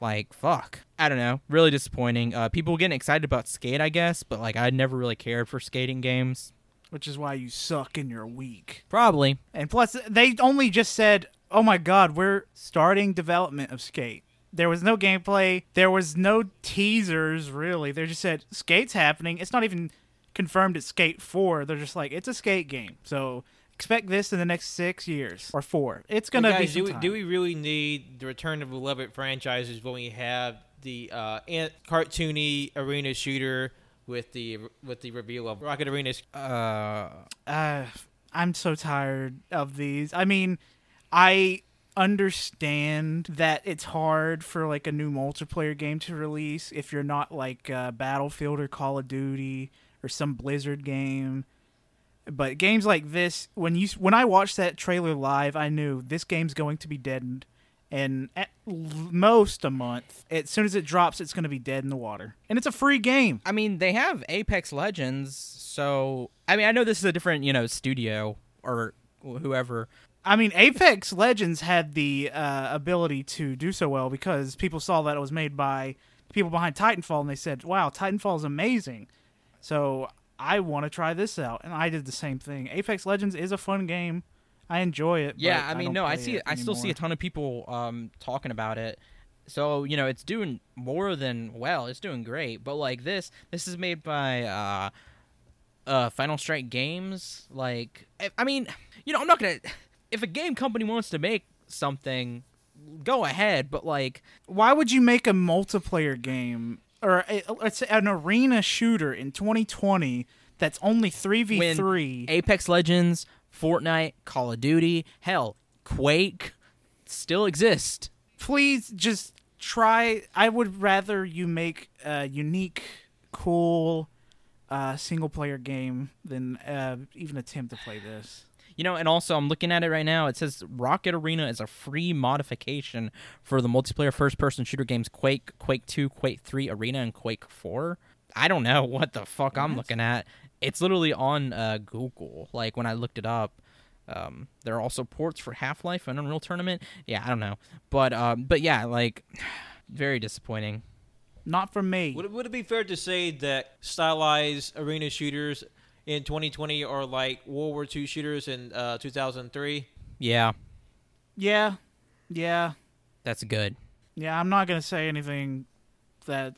Like, fuck. I don't know. Really disappointing. Uh, people getting excited about Skate, I guess. But, like, I never really cared for skating games. Which is why you suck and you're weak. Probably. And plus, they only just said, oh, my God, we're starting development of Skate. There was no gameplay. There was no teasers, really. They just said, Skate's happening. It's not even confirmed it's Skate four. They're just like, it's a Skate game, so expect this in the next six years or four. It's gonna hey guys, be some do, we, do we really need the return of beloved franchises when we have the uh ant cartoony arena shooter with the with the reveal of Rocket Arena? uh uh I'm so tired of these. I mean, I understand that it's hard for like a new multiplayer game to release if you're not like uh, Battlefield or Call of Duty or some Blizzard game. But games like this, when you when I watched that trailer live, I knew this game's going to be deadened. And at most a month, as soon as it drops, it's going to be dead in the water. And it's a free game. I mean, they have Apex Legends, so... I mean, I know this is a different, you know, studio or whoever. I mean, Apex Legends had the uh, ability to do so well because people saw that it was made by people behind Titanfall, and they said, wow, Titanfall is amazing. So I want to try this out, and I did the same thing. Apex Legends is a fun game. I enjoy it. Yeah, but I mean, I no, I see. I still see a ton of people um, talking about it. So you know, it's doing more than well. It's doing great. But like this, this is made by uh, uh, Final Strike Games. Like, I mean, you know, I'm not gonna. If a game company wants to make something, go ahead. But like, why would you make a multiplayer game? Or it's an arena shooter in twenty twenty that's only three v three. When Apex Legends, Fortnite, Call of Duty, hell, Quake still exist. Please just try. I would rather you make a unique, cool, uh, single-player game than uh, even attempt to play this. You know, and also, I'm looking at it right now. It says Rocket Arena is a free modification for the multiplayer first-person shooter games Quake, Quake two, Quake three, Arena, and Quake four. I don't know what the fuck I'm looking at. It's literally on uh, Google. Like, when I looked it up, um, there are also ports for Half-Life and Unreal Tournament. Yeah, I don't know. But, um, but yeah, like, very disappointing. Not for me. Would it, would it be fair to say that stylized arena shooters in twenty twenty are like World War Two shooters in uh, two thousand three? Yeah. Yeah. Yeah. That's good. Yeah, I'm not going to say anything that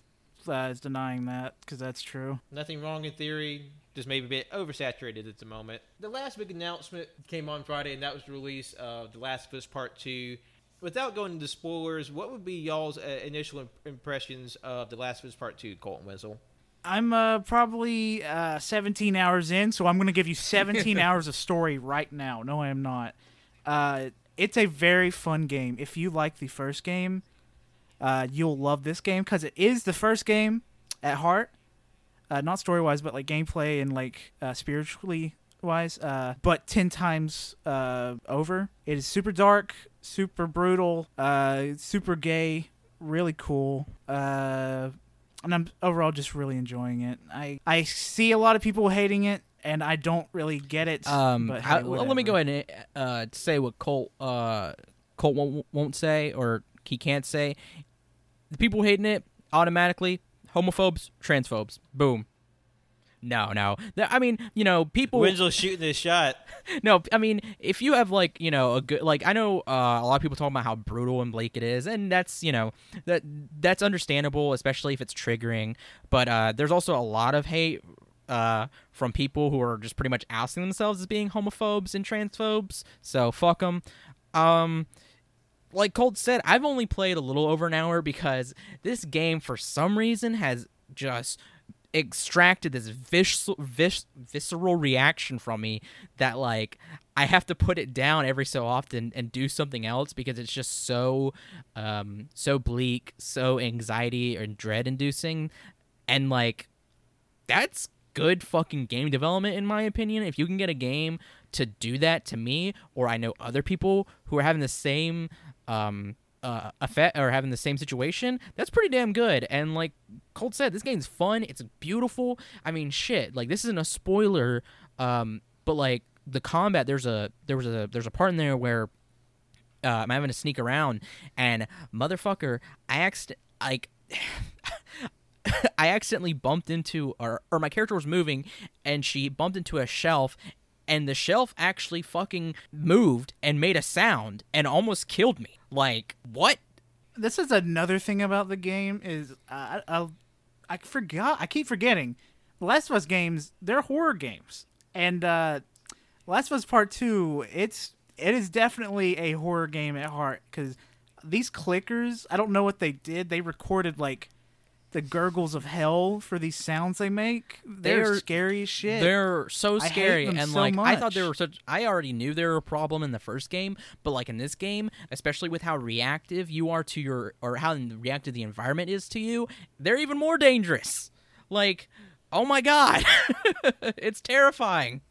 uh, is denying that, because that's true. Nothing wrong in theory, just maybe a bit oversaturated at the moment. The last big announcement came on Friday, and that was the release of The Last of Us Part Two. Without going into spoilers, what would be y'all's uh, initial imp- impressions of The Last of Us Part Two, Colton Wenzel? I'm uh, probably uh, seventeen hours in, so I'm going to give you seventeen hours of story right now. No, I am not. Uh, it's a very fun game. If you like the first game, uh, you'll love this game because it is the first game at heart. Uh, not story-wise, but like gameplay and like uh, spiritually-wise, uh, but ten times uh, over. It is super dark, super brutal, uh, super gay, really cool. Uh... And I'm overall just really enjoying it. I, I see a lot of people hating it, and I don't really get it. Um, but hey, I, let me go ahead and uh, say what Colt uh, Colt won't, won't say, or he can't say. The people hating it, automatically, homophobes, transphobes. Boom. No, no. I mean, you know, people... Wenzel's shooting this shot. No, I mean, if you have, like, you know, a good... Like, I know uh, a lot of people talk about how brutal and bleak it is, and that's, you know, that that's understandable, especially if it's triggering. But uh, there's also a lot of hate uh, from people who are just pretty much ousting themselves as being homophobes and transphobes, so fuck them. Um... Like Colt said, I've only played a little over an hour because this game, for some reason, has just... extracted this vis- vis- visceral reaction from me that like I have to put it down every so often and do something else because it's just so um so bleak, so anxiety and dread inducing, and like that's good fucking game development in my opinion. If you can get a game to do that to me, or I know other people who are having the same um uh, effect or having the same situation, that's pretty damn good. And like Colt said, this game's fun. It's beautiful. I mean, shit. Like, this isn't a spoiler, um, but like the combat, there's a there was a there's a part in there where uh, I'm having to sneak around, and motherfucker, I asked like. I accidentally bumped into, or, or my character was moving, and she bumped into a shelf, and the shelf actually fucking moved and made a sound and almost killed me. Like, what? This is another thing about the game is, uh, I, I, I forgot, I keep forgetting, The Last of Us games, they're horror games. And uh, Last of Us Part two, it's, it is definitely a horror game at heart, because these clickers, I don't know what they did, they recorded, like, the gurgles of hell for these sounds they make. They're, they're scary as shit. They're so scary. I hate them and so like much. I thought they were such I already knew they were a problem in the first game, but like in this game, especially with how reactive you are to your or how reactive the environment is to you, they're even more dangerous. Like, oh my god. It's terrifying.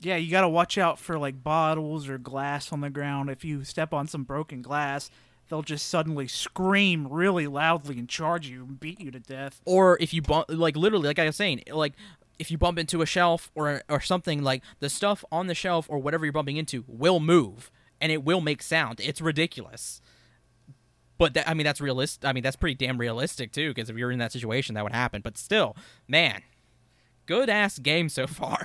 Yeah, you gotta watch out for like bottles or glass on the ground. If you step on some broken glass, they'll just suddenly scream really loudly and charge you and beat you to death. Or if you bump, like literally, like I was saying, like if you bump into a shelf or or something, like the stuff on the shelf or whatever you're bumping into will move and it will make sound. It's ridiculous. But that, I mean, that's realistic. I mean, that's pretty damn realistic too, because if you're in that situation, that would happen. But still, man, good ass game so far.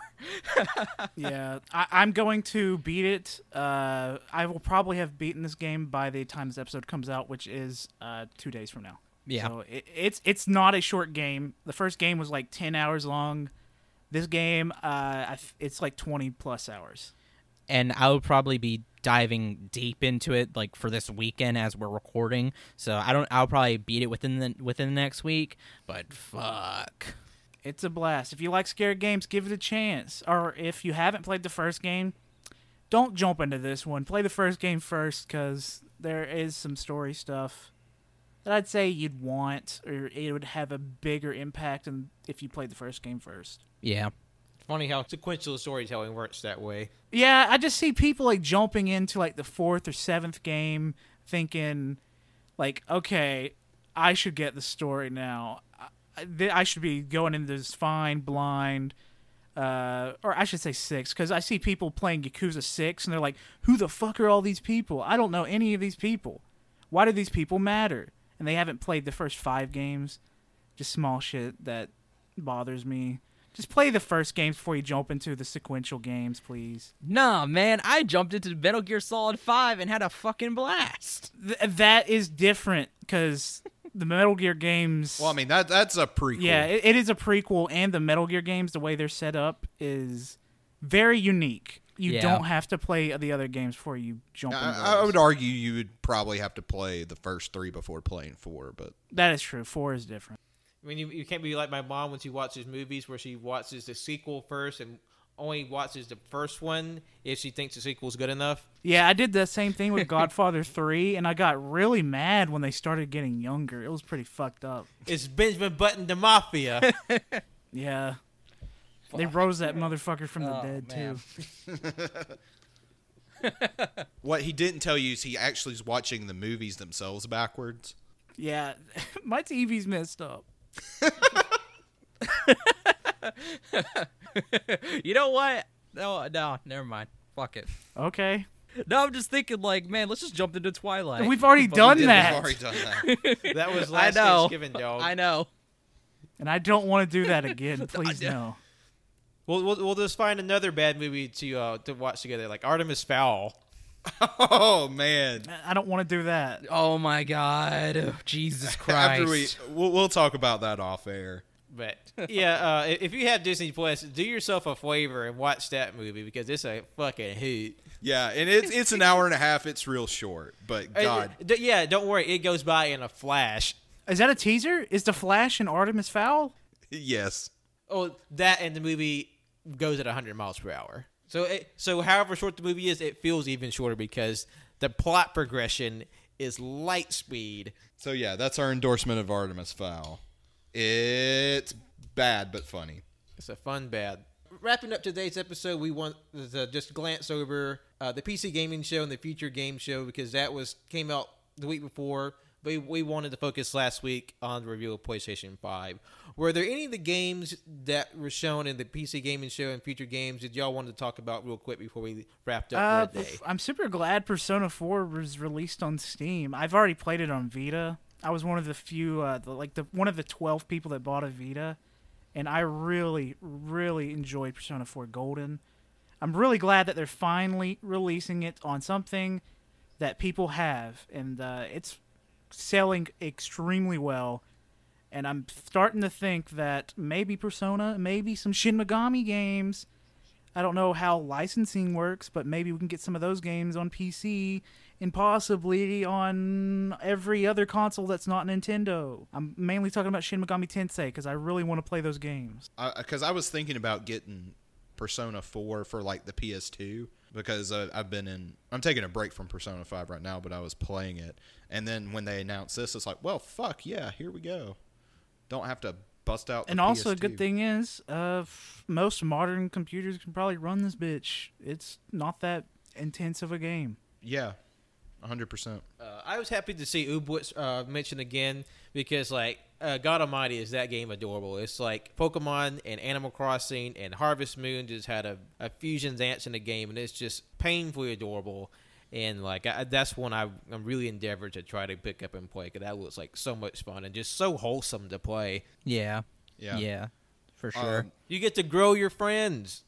Yeah, I, I'm going to beat it. Uh, I will probably have beaten this game by the time this episode comes out, which is uh, two days from now. Yeah. So it, it's it's not a short game. The first game was like ten hours long. This game, uh, it's like twenty plus hours. And I will probably be diving deep into it like for this weekend as we're recording. So I don't. I'll probably beat it within the within the next week. But fuck. It's a blast. If you like scary games, give it a chance. Or if you haven't played the first game, don't jump into this one. Play the first game first, because there is some story stuff that I'd say you'd want, or it would have a bigger impact than if you played the first game first. Yeah. Funny how sequential storytelling works that way. Yeah, I just see people like jumping into like the fourth or seventh game thinking, like, okay, I should get the story now. I should be going into this fine, blind, uh, or I should say six, because I see people playing Yakuza six, and they're like, who the fuck are all these people? I don't know any of these people. Why do these people matter? And they haven't played the first five games. Just small shit that bothers me. Just play the first games before you jump into the sequential games, please. Nah, man, I jumped into Metal Gear Solid five and had a fucking blast. Th- that is different, because... The Metal Gear games... Well, I mean, that that's a prequel. Yeah, it, it is a prequel, and the Metal Gear games, the way they're set up, is very unique. You yeah. don't have to play the other games before you jump now, into I, those. I would argue you would probably have to play the first three before playing four, but... That is true. Four is different. I mean, you, you can't be like my mom when she watches movies where she watches the sequel first and only watches the first one if she thinks the sequel's good enough. Yeah, I did the same thing with Godfather three, and I got really mad when they started getting younger. It was pretty fucked up. It's Benjamin Button the Mafia. Yeah. Fuck. They rose that motherfucker from oh, the dead, man. Too. What he didn't tell you is he actually is watching the movies themselves backwards. Yeah. My T V's messed up. You know what? No, no, never mind. Fuck it. Okay. No, I'm just thinking, like, man, let's just jump into Twilight. We've already but done we that. We've already done that. That was last Thanksgiving, dog. I know. And I don't want to do that again. Please, no. We'll, we'll we'll just find another bad movie to uh, to watch together, like Artemis Fowl. Oh man, I don't want to do that. Oh my god, oh, Jesus Christ. After we, we'll, we'll talk about that off air. But yeah, uh, if you have Disney Plus, do yourself a favor and watch that movie because it's a fucking hoot. Yeah, and it's it's an hour and a half. It's real short, but God, uh, yeah, don't worry, it goes by in a flash. Is that a teaser? Is the Flash and Artemis Fowl? Yes. Oh, that and the movie goes at one hundred miles per hour. So, it, so however short the movie is, it feels even shorter because the plot progression is light speed. So yeah, that's our endorsement of Artemis Fowl. It's bad, but funny. It's a fun bad. Wrapping up today's episode, we want to just glance over uh, the P C gaming show and the future game show because that was came out the week before, but we wanted to focus last week on the review of PlayStation five. Were there any of the games that were shown in the P C Gaming Show and future games that y'all wanted to talk about real quick before we wrapped up for uh, the day? I'm super glad Persona four was released on Steam. I've already played it on Vita. I was one of the few, uh, the, like the one of the twelve people that bought a Vita, and I really, really enjoyed Persona four Golden. I'm really glad that they're finally releasing it on something that people have, and uh, it's selling extremely well, and I'm starting to think that maybe Persona, maybe some Shin Megami games, I don't know how licensing works, but maybe we can get some of those games on P C and possibly on every other console that's not Nintendo. I'm mainly talking about Shin Megami Tensei because I really want to play those games. Because uh, I was thinking about getting Persona four for like the P S two, because uh, I've been in, I'm taking a break from Persona five right now, but I was playing it. And then when they announced this, it's like, well, fuck yeah, here we go. Don't have to bust out the And also P S two. A good thing is, uh, f- most modern computers can probably run this bitch. It's not that intense of a game. Yeah, one hundred percent. Uh, I was happy to see Ubwitz uh, mentioned again, because like, Uh, God almighty, is that game adorable. It's like Pokemon and Animal Crossing and Harvest Moon just had a, a fusion dance in the game, and it's just painfully adorable. And like I, that's one I, I'm really endeavored to try to pick up and play, because that looks like so much fun and just so wholesome to play. Yeah. Yeah. Yeah. For sure. Um, you get to grow your friends.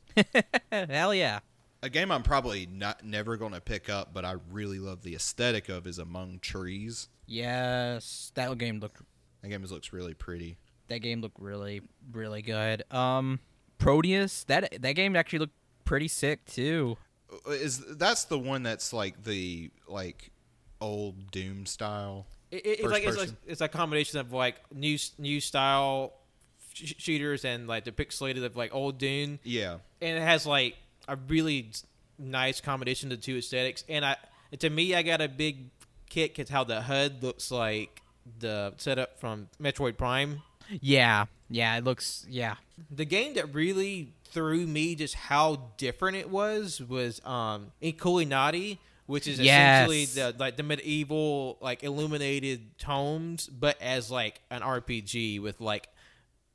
Hell yeah. A game I'm probably not never going to pick up, but I really love the aesthetic of, is Among Trees. Yes. That game looked... That game looks really pretty. That game looked really, really good. Um, Proteus, that that game actually looked pretty sick too. Is that's the one that's like the like old Doom style? It, it, it's, like, it's like it's a combination of like new new style sh- shooters and like the pixelated of like old Doom. Yeah, and it has like a really nice combination of the two aesthetics. And I, to me, I got a big kick at how the H U D looks like the setup from Metroid Prime. Yeah, yeah, it looks, yeah. The game that really threw me just how different it was was um, Inculinati, which is yes. essentially the like the medieval like illuminated tomes, but as like an R P G with like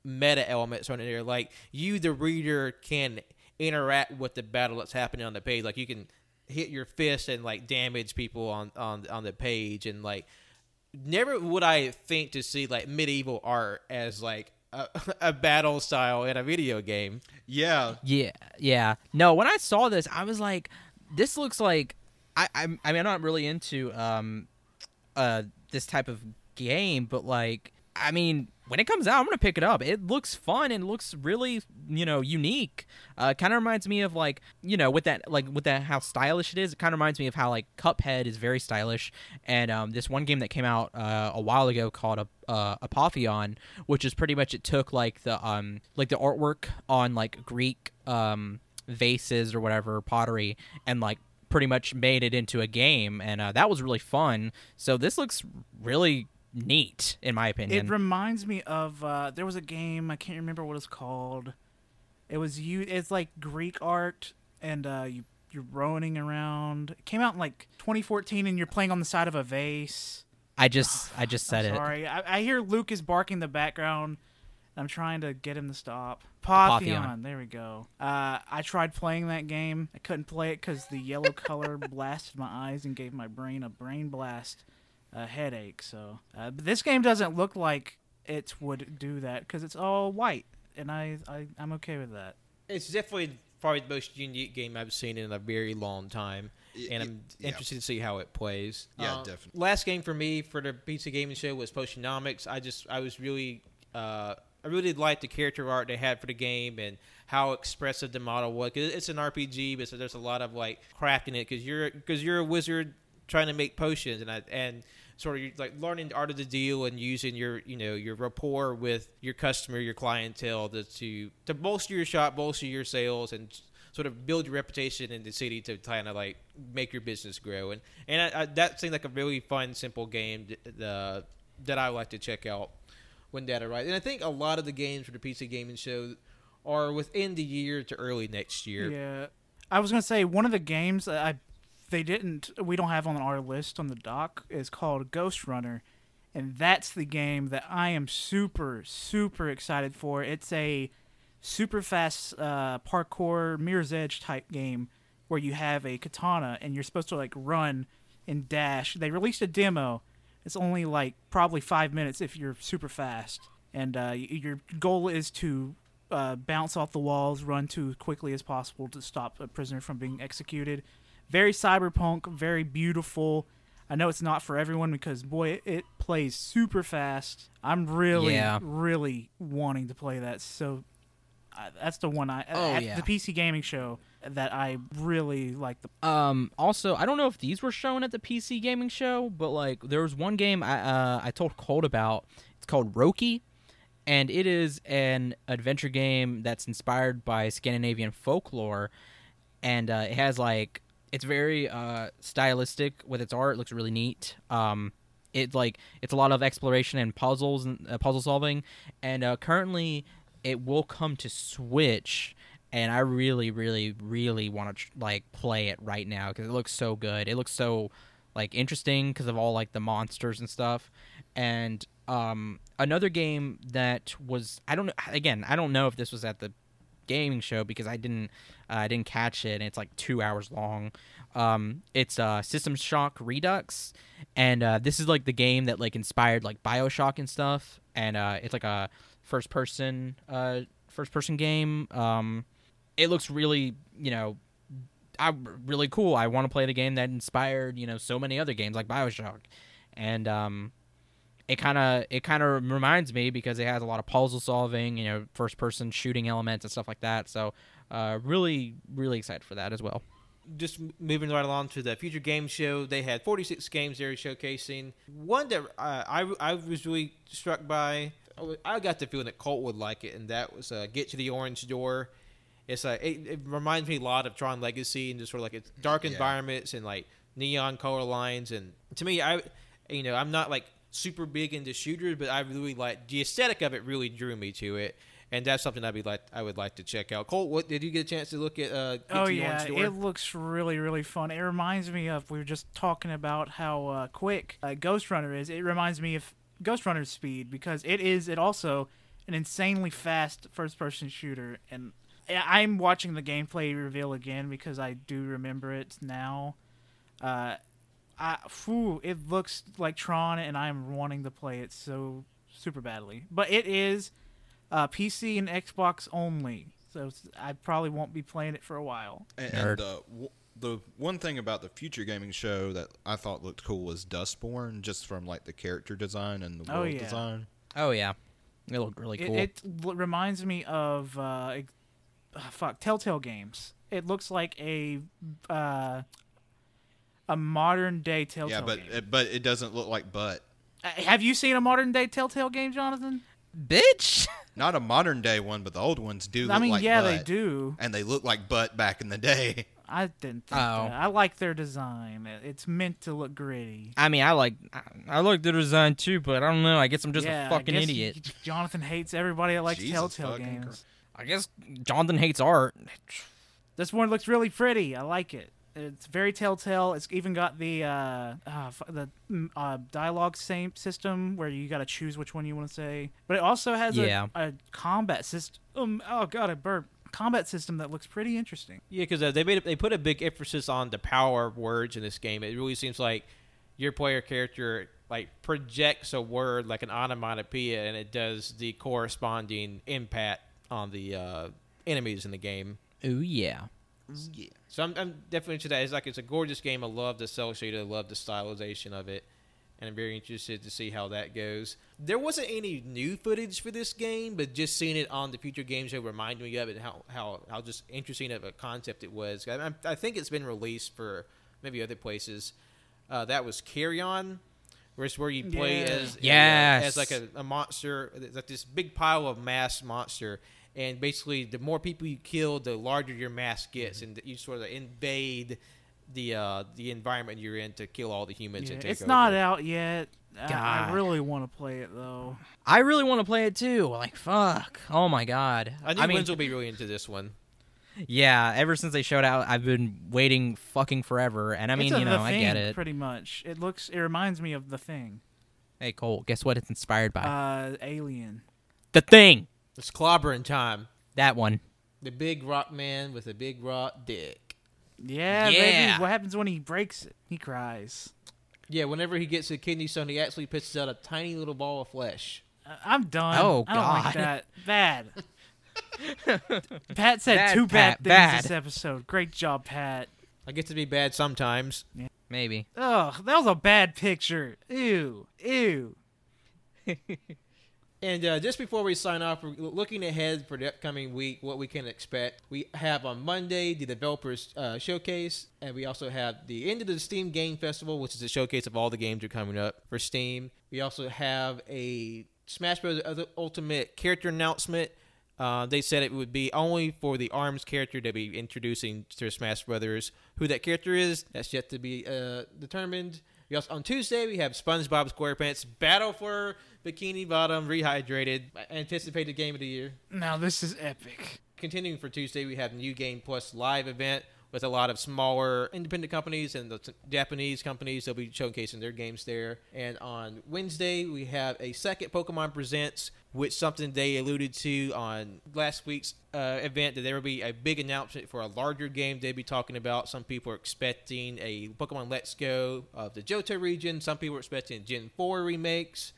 meta elements on it. Here, like you, the reader, can interact with the battle that's happening on the page. Like you can hit your fist and like damage people on on on the page, and like. Never would I think to see like medieval art as like a, a battle style in a video game. Yeah. Yeah. Yeah. No, when I saw this, I was like, this looks like I, I'm, I mean, I'm not really into um, uh, this type of game, but like, I mean, when it comes out, I'm going to pick it up. It looks fun and looks really, you know, unique. Uh, kind of reminds me of like, you know, with that, like with that, how stylish it is. It kind of reminds me of how like Cuphead is very stylish. And um, this one game that came out uh, a while ago called uh, Apotheon, which is pretty much, it took like the, um, like the artwork on like Greek um, vases or whatever, pottery, and like pretty much made it into a game. And uh, that was really fun. So this looks really neat, in my opinion. It reminds me of uh there was a game, I can't remember what it's called. It was you it's like Greek art, and uh you you're roaming around. It came out in like twenty fourteen, and you're playing on the side of a vase. I just I just said I'm it. Sorry. I, I hear Luke is barking in the background. I'm trying to get him to stop. Apotheon. There we go. Uh, I tried playing that game. I couldn't play it because the yellow color blasted my eyes and gave my brain a brain blast. A headache. So, uh, but this game doesn't look like it would do that, because it's all white, and I, I I'm okay with that. It's definitely probably the most unique game I've seen in a very long time, and I'm yeah. interested to see how it plays. Yeah, um, definitely. Last game for me for the P C Gaming Show was Potionomics. I just I was really uh, I really liked the character art they had for the game and how expressive the model was. Cause it's an R P G, but so there's a lot of like crafting it, because you're because you're a wizard trying to make potions, and I, and sort of like learning the art of the deal and using your, you know, your rapport with your customer, your clientele to to, to bolster your shop, bolster your sales, and sort of build your reputation in the city to kind of like make your business grow. And and I, I, that seemed like a really fun, simple game that, uh, that I like to check out when that arrives. And I think a lot of the games for the P C Gaming Show are within the year to early next year. Yeah, I was gonna say one of the games that I they didn't, we don't have on our list on the doc, is called Ghost Runner. And that's the game that I am super, super excited for. It's a super fast uh, parkour Mirror's Edge type game where you have a katana and you're supposed to like run and dash. They released a demo. It's only like probably five minutes if you're super fast. And uh, your goal is to uh, bounce off the walls, run to as quickly as possible to stop a prisoner from being executed. Very cyberpunk, very beautiful. I know it's not for everyone because, boy, it plays super fast. I'm really, yeah. really wanting to play that. So uh, that's the one I oh, at yeah. the P C Gaming Show that I really like. The- um, also, I don't know if these were shown at the P C Gaming Show, but like there was one game I uh, I told Colt about. It's called Roki, and it is an adventure game that's inspired by Scandinavian folklore, and uh, it has like. It's very uh, stylistic with its art. It looks really neat. Um, it like it's a lot of exploration and puzzles and uh, puzzle solving. And uh, currently, it will come to Switch, and I really, really, really want to tr- like play it right now because it looks so good. It looks so like interesting because of all like the monsters and stuff. And um, another game that was I don't know again I don't know if this was at the gaming show because I didn't uh, I didn't catch it, and it's like two hours long. Um, it's uh, System Shock Redux, and uh, this is like the game that like inspired like BioShock and stuff, and uh, it's like a first person uh, first person game. Um, it looks really you know I, really cool. I want to play the game that inspired you know so many other games like BioShock, and um, It kind of it kind of reminds me because it has a lot of puzzle solving, you know, first person shooting elements and stuff like that. So, uh, really, really excited for that as well. Just moving right along to the Future Game Show, they had forty-six games they were showcasing. One that uh, I I was really struck by, I got the feeling that Colt would like it, and that was uh, Get to the Orange Door. It's like it, it reminds me a lot of Tron Legacy and just sort of like it's dark yeah. environments and like neon color lines. And to me, I you know I'm not like super big into shooters, but I really like the aesthetic of it. Really drew me to it, and that's something I'd be like I would like to check out. Colt, what did you get a chance to look at? Uh, oh yeah, it looks really really fun. It reminds me of we were just talking about how uh, quick uh, Ghost Runner is. It reminds me of Ghost Runner's speed because it is it also an insanely fast first person shooter. And I'm watching the gameplay reveal again because I do remember it now. Uh, I, phew, it looks like Tron, and I'm wanting to play it so super badly. But it is uh, P C and Xbox only, so I probably won't be playing it for a while. And, and uh, w- the one thing about the Future Gaming Show that I thought looked cool was Dustborn, just from like the character design and the world oh, yeah. design. Oh yeah, it looked really cool. It, it reminds me of uh, fuck Telltale games. It looks like a. Uh, A modern day Telltale game. Yeah, but game. but it doesn't look like butt. Uh, have you seen a modern day Telltale game, Jonathan? Bitch. Not a modern day one, but the old ones do. I look mean, like yeah, butt, they do, and they look like butt back in the day. I didn't. think oh. that. I like their design. It's meant to look gritty. I mean, I like I, I like their design too, but I don't know. I guess I'm just yeah, a fucking I guess idiot. Jonathan hates everybody that likes Jesus Telltale games. Christ. I guess Jonathan hates art. This one looks really pretty. I like it. It's very Telltale. It's even got the uh, uh, the uh, dialogue same system where you got to choose which one you want to say. But it also has yeah. a, a combat system. Oh god, I burped. Combat system that looks pretty interesting. Yeah, because uh, they made a, they put a big emphasis on the power of words in this game. It really seems like your player character like projects a word like an onomatopoeia, and it does the corresponding impact on the uh, enemies in the game. Oh yeah. Yeah. So I'm, I'm definitely into that. It's like it's a gorgeous game. I love the cel shading. I love the stylization of it, and I'm very interested to see how that goes. There wasn't any new footage for this game, but just seeing it on the Future Game Show reminded me of it. And how how how just interesting of a concept it was. I, I think it's been released for maybe other places. Uh, that was Carry On, where it's where you play yeah. as yes. uh, as like a, a monster, like this big pile of mass monster. And basically, the more people you kill, the larger your mass gets, mm-hmm. and you sort of invade the uh, the environment you're in to kill all the humans. Yeah, and take it's over. not out yet. God. I really want to play it though. I really want to play it too. Like fuck. Oh my god. I think I mean, Wins will be really into this one. Yeah, ever since they showed out, I've been waiting fucking forever. And I mean, it's a, you know, the thing, I get it. Pretty much, it looks. It reminds me of The Thing. Hey Cole, guess what? It's inspired by uh, Alien. The Thing. It's clobbering time. That one. The big rock man with a big rock dick. Yeah, yeah, baby. What happens when he breaks it? He cries. Yeah, whenever he gets a kidney stone, he actually pisses out a tiny little ball of flesh. Uh, I'm done. Oh God, I don't like that. Bad. Pat said bad, two bad Pat, things bad. This episode. Great job, Pat. I get to be bad sometimes. Yeah. Maybe. Ugh, that was a bad picture. Ew, ew. And uh, just before we sign off, we're looking ahead for the upcoming week, what we can expect. We have on Monday the Developers uh, Showcase, and we also have the end of the Steam Game Festival, which is a showcase of all the games that are coming up for Steam. We also have a Smash Bros. Ultimate character announcement. Uh, they said it would be only for the ARMS character to be introducing to Smash Brothers. Who that character is, that's yet to be uh, determined. We also, on Tuesday, we have SpongeBob SquarePants Battle for Bikini Bottom Rehydrated, anticipated game of the year. Now this is epic. Continuing for Tuesday, we have New Game Plus live event with a lot of smaller independent companies and the t- Japanese companies. They'll be showcasing their games there. And on Wednesday, we have a second Pokemon Presents, which something they alluded to on last week's uh, event, that there will be a big announcement for a larger game they'll be talking about. Some people are expecting a Pokemon Let's Go of the Johto region. Some people are expecting Gen four remakes.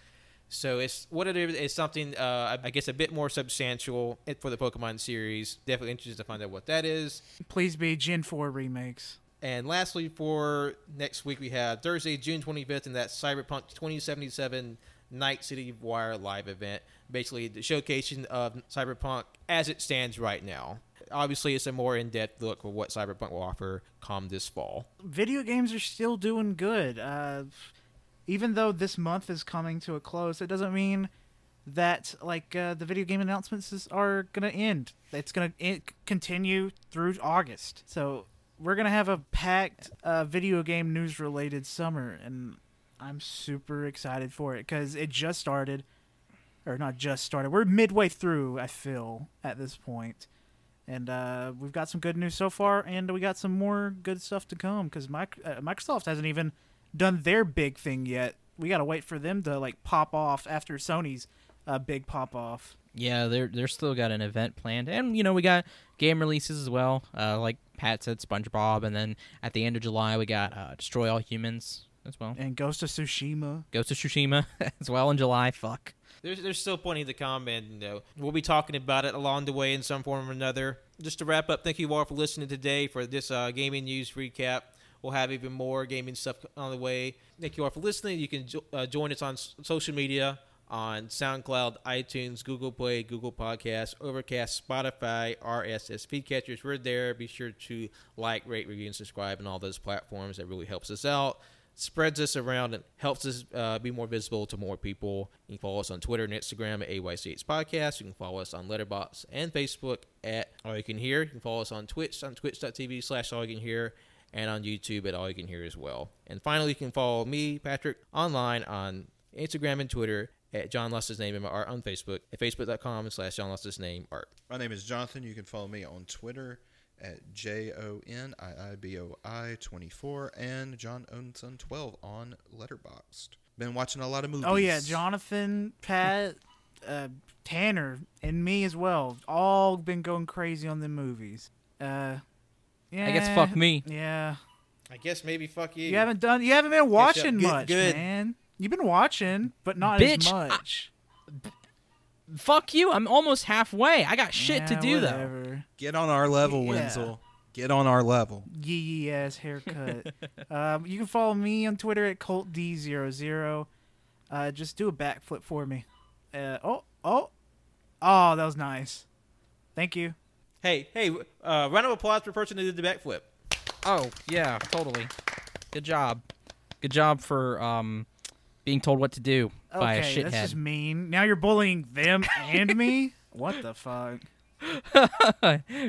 So it's what it is, is something, uh, I guess, a bit more substantial for the Pokemon series. Definitely interested to find out what that is. Please be Gen four remakes. And lastly, for next week, we have Thursday, June twenty-fifth, and that's Cyberpunk twenty seventy-seven Night City Wire live event. Basically, the showcasing of Cyberpunk as it stands right now. Obviously, it's a more in-depth look for what Cyberpunk will offer come this fall. Video games are still doing good. Uh... Even though this month is coming to a close, it doesn't mean that like uh, the video game announcements is, are going to end. It's going to continue through August. So we're going to have a packed uh, video game news-related summer, and I'm super excited for it because it just started. Or not just started. We're midway through, I feel, at this point. And uh, we've got some good news so far, and we got some more good stuff to come because my, uh, Microsoft hasn't even done their big thing yet. We gotta wait for them to like pop off after Sony's uh, big pop off. Yeah, they're they're still got an event planned, and you know we got game releases as well. Uh, like Pat said, SpongeBob, and then at the end of July we got uh, Destroy All Humans as well, and Ghost of Tsushima. Ghost of Tsushima as well in July. Fuck. There's there's still plenty to come, and you know, we'll be talking about it along the way in some form or another. Just to wrap up, thank you all for listening today for this uh, gaming news recap. We'll have even more gaming stuff on the way. Thank you all for listening. You can jo- uh, join us on s- social media, on SoundCloud, iTunes, Google Play, Google Podcasts, Overcast, Spotify, R S S feed catchers. We're there. Be sure to like, rate, review, and subscribe on all those platforms. That really helps us out, spreads us around, and helps us uh, be more visible to more people. You can follow us on Twitter and Instagram at A Y C H Podcast. You can follow us on Letterboxd and Facebook at All You Can Hear. You can follow us on Twitch, on twitch.tv slash All You Can Hear. And on YouTube at All You Can Hear as well. And finally, you can follow me, Patrick, online on Instagram and Twitter at John Luster's Name Art on Facebook at facebook.com slash John Luster's Name Art. My name is Jonathan. You can follow me on Twitter at J O N I I B O I twenty-four and John Odenson twelve on Letterboxd. Been watching a lot of movies. Oh, yeah. Jonathan, Pat, uh, Tanner, and me as well. All been going crazy on the movies. Uh... Yeah, I guess fuck me. Yeah. I guess maybe fuck you. You haven't done. You haven't been watching good, much, good. man. You've been watching, but not Bitch, as much. I, fuck you! I'm almost halfway. I got shit yeah, to do whatever. though. Get on our level, yeah. Wenzel. Get on our level. Yee ass haircut. um, you can follow me on Twitter at Colt D zero zero. Uh, just do a backflip for me. Uh, oh oh oh! That was nice. Thank you. Hey, hey, uh, round of applause for the person who did the backflip. Oh, yeah, totally. Good job. Good job for um, being told what to do okay, by a shithead. Okay, this is mean. Now you're bullying them and me? What the fuck?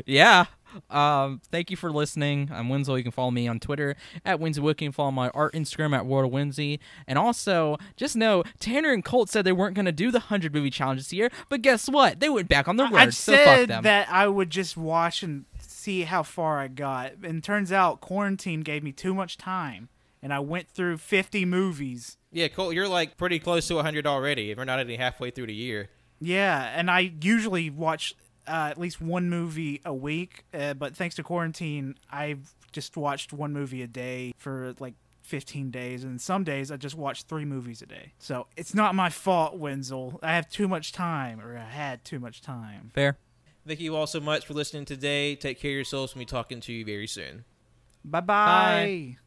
yeah. Um, thank you for listening. I'm Winslow. You can follow me on Twitter at WinslowWiki and follow my art Instagram at World of Winsy. And also, just know Tanner and Colt said they weren't going to do the one hundred movie challenge this year, but guess what? They went back on their word. I so said fuck them. that I would just watch and see how far I got. And turns out quarantine gave me too much time, and I went through fifty movies. Yeah, Cole, you're like pretty close to one hundred already, if we're not even halfway through the year. Yeah, and I usually watch uh, at least one movie a week, uh, but thanks to quarantine, I've just watched one movie a day for like fifteen days, and some days I just watch three movies a day. So it's not my fault, Wenzel. I have too much time, or I had too much time. Fair. Thank you all so much for listening today. Take care of yourselves, and we'll be talking to you very soon. Bye-bye. Bye.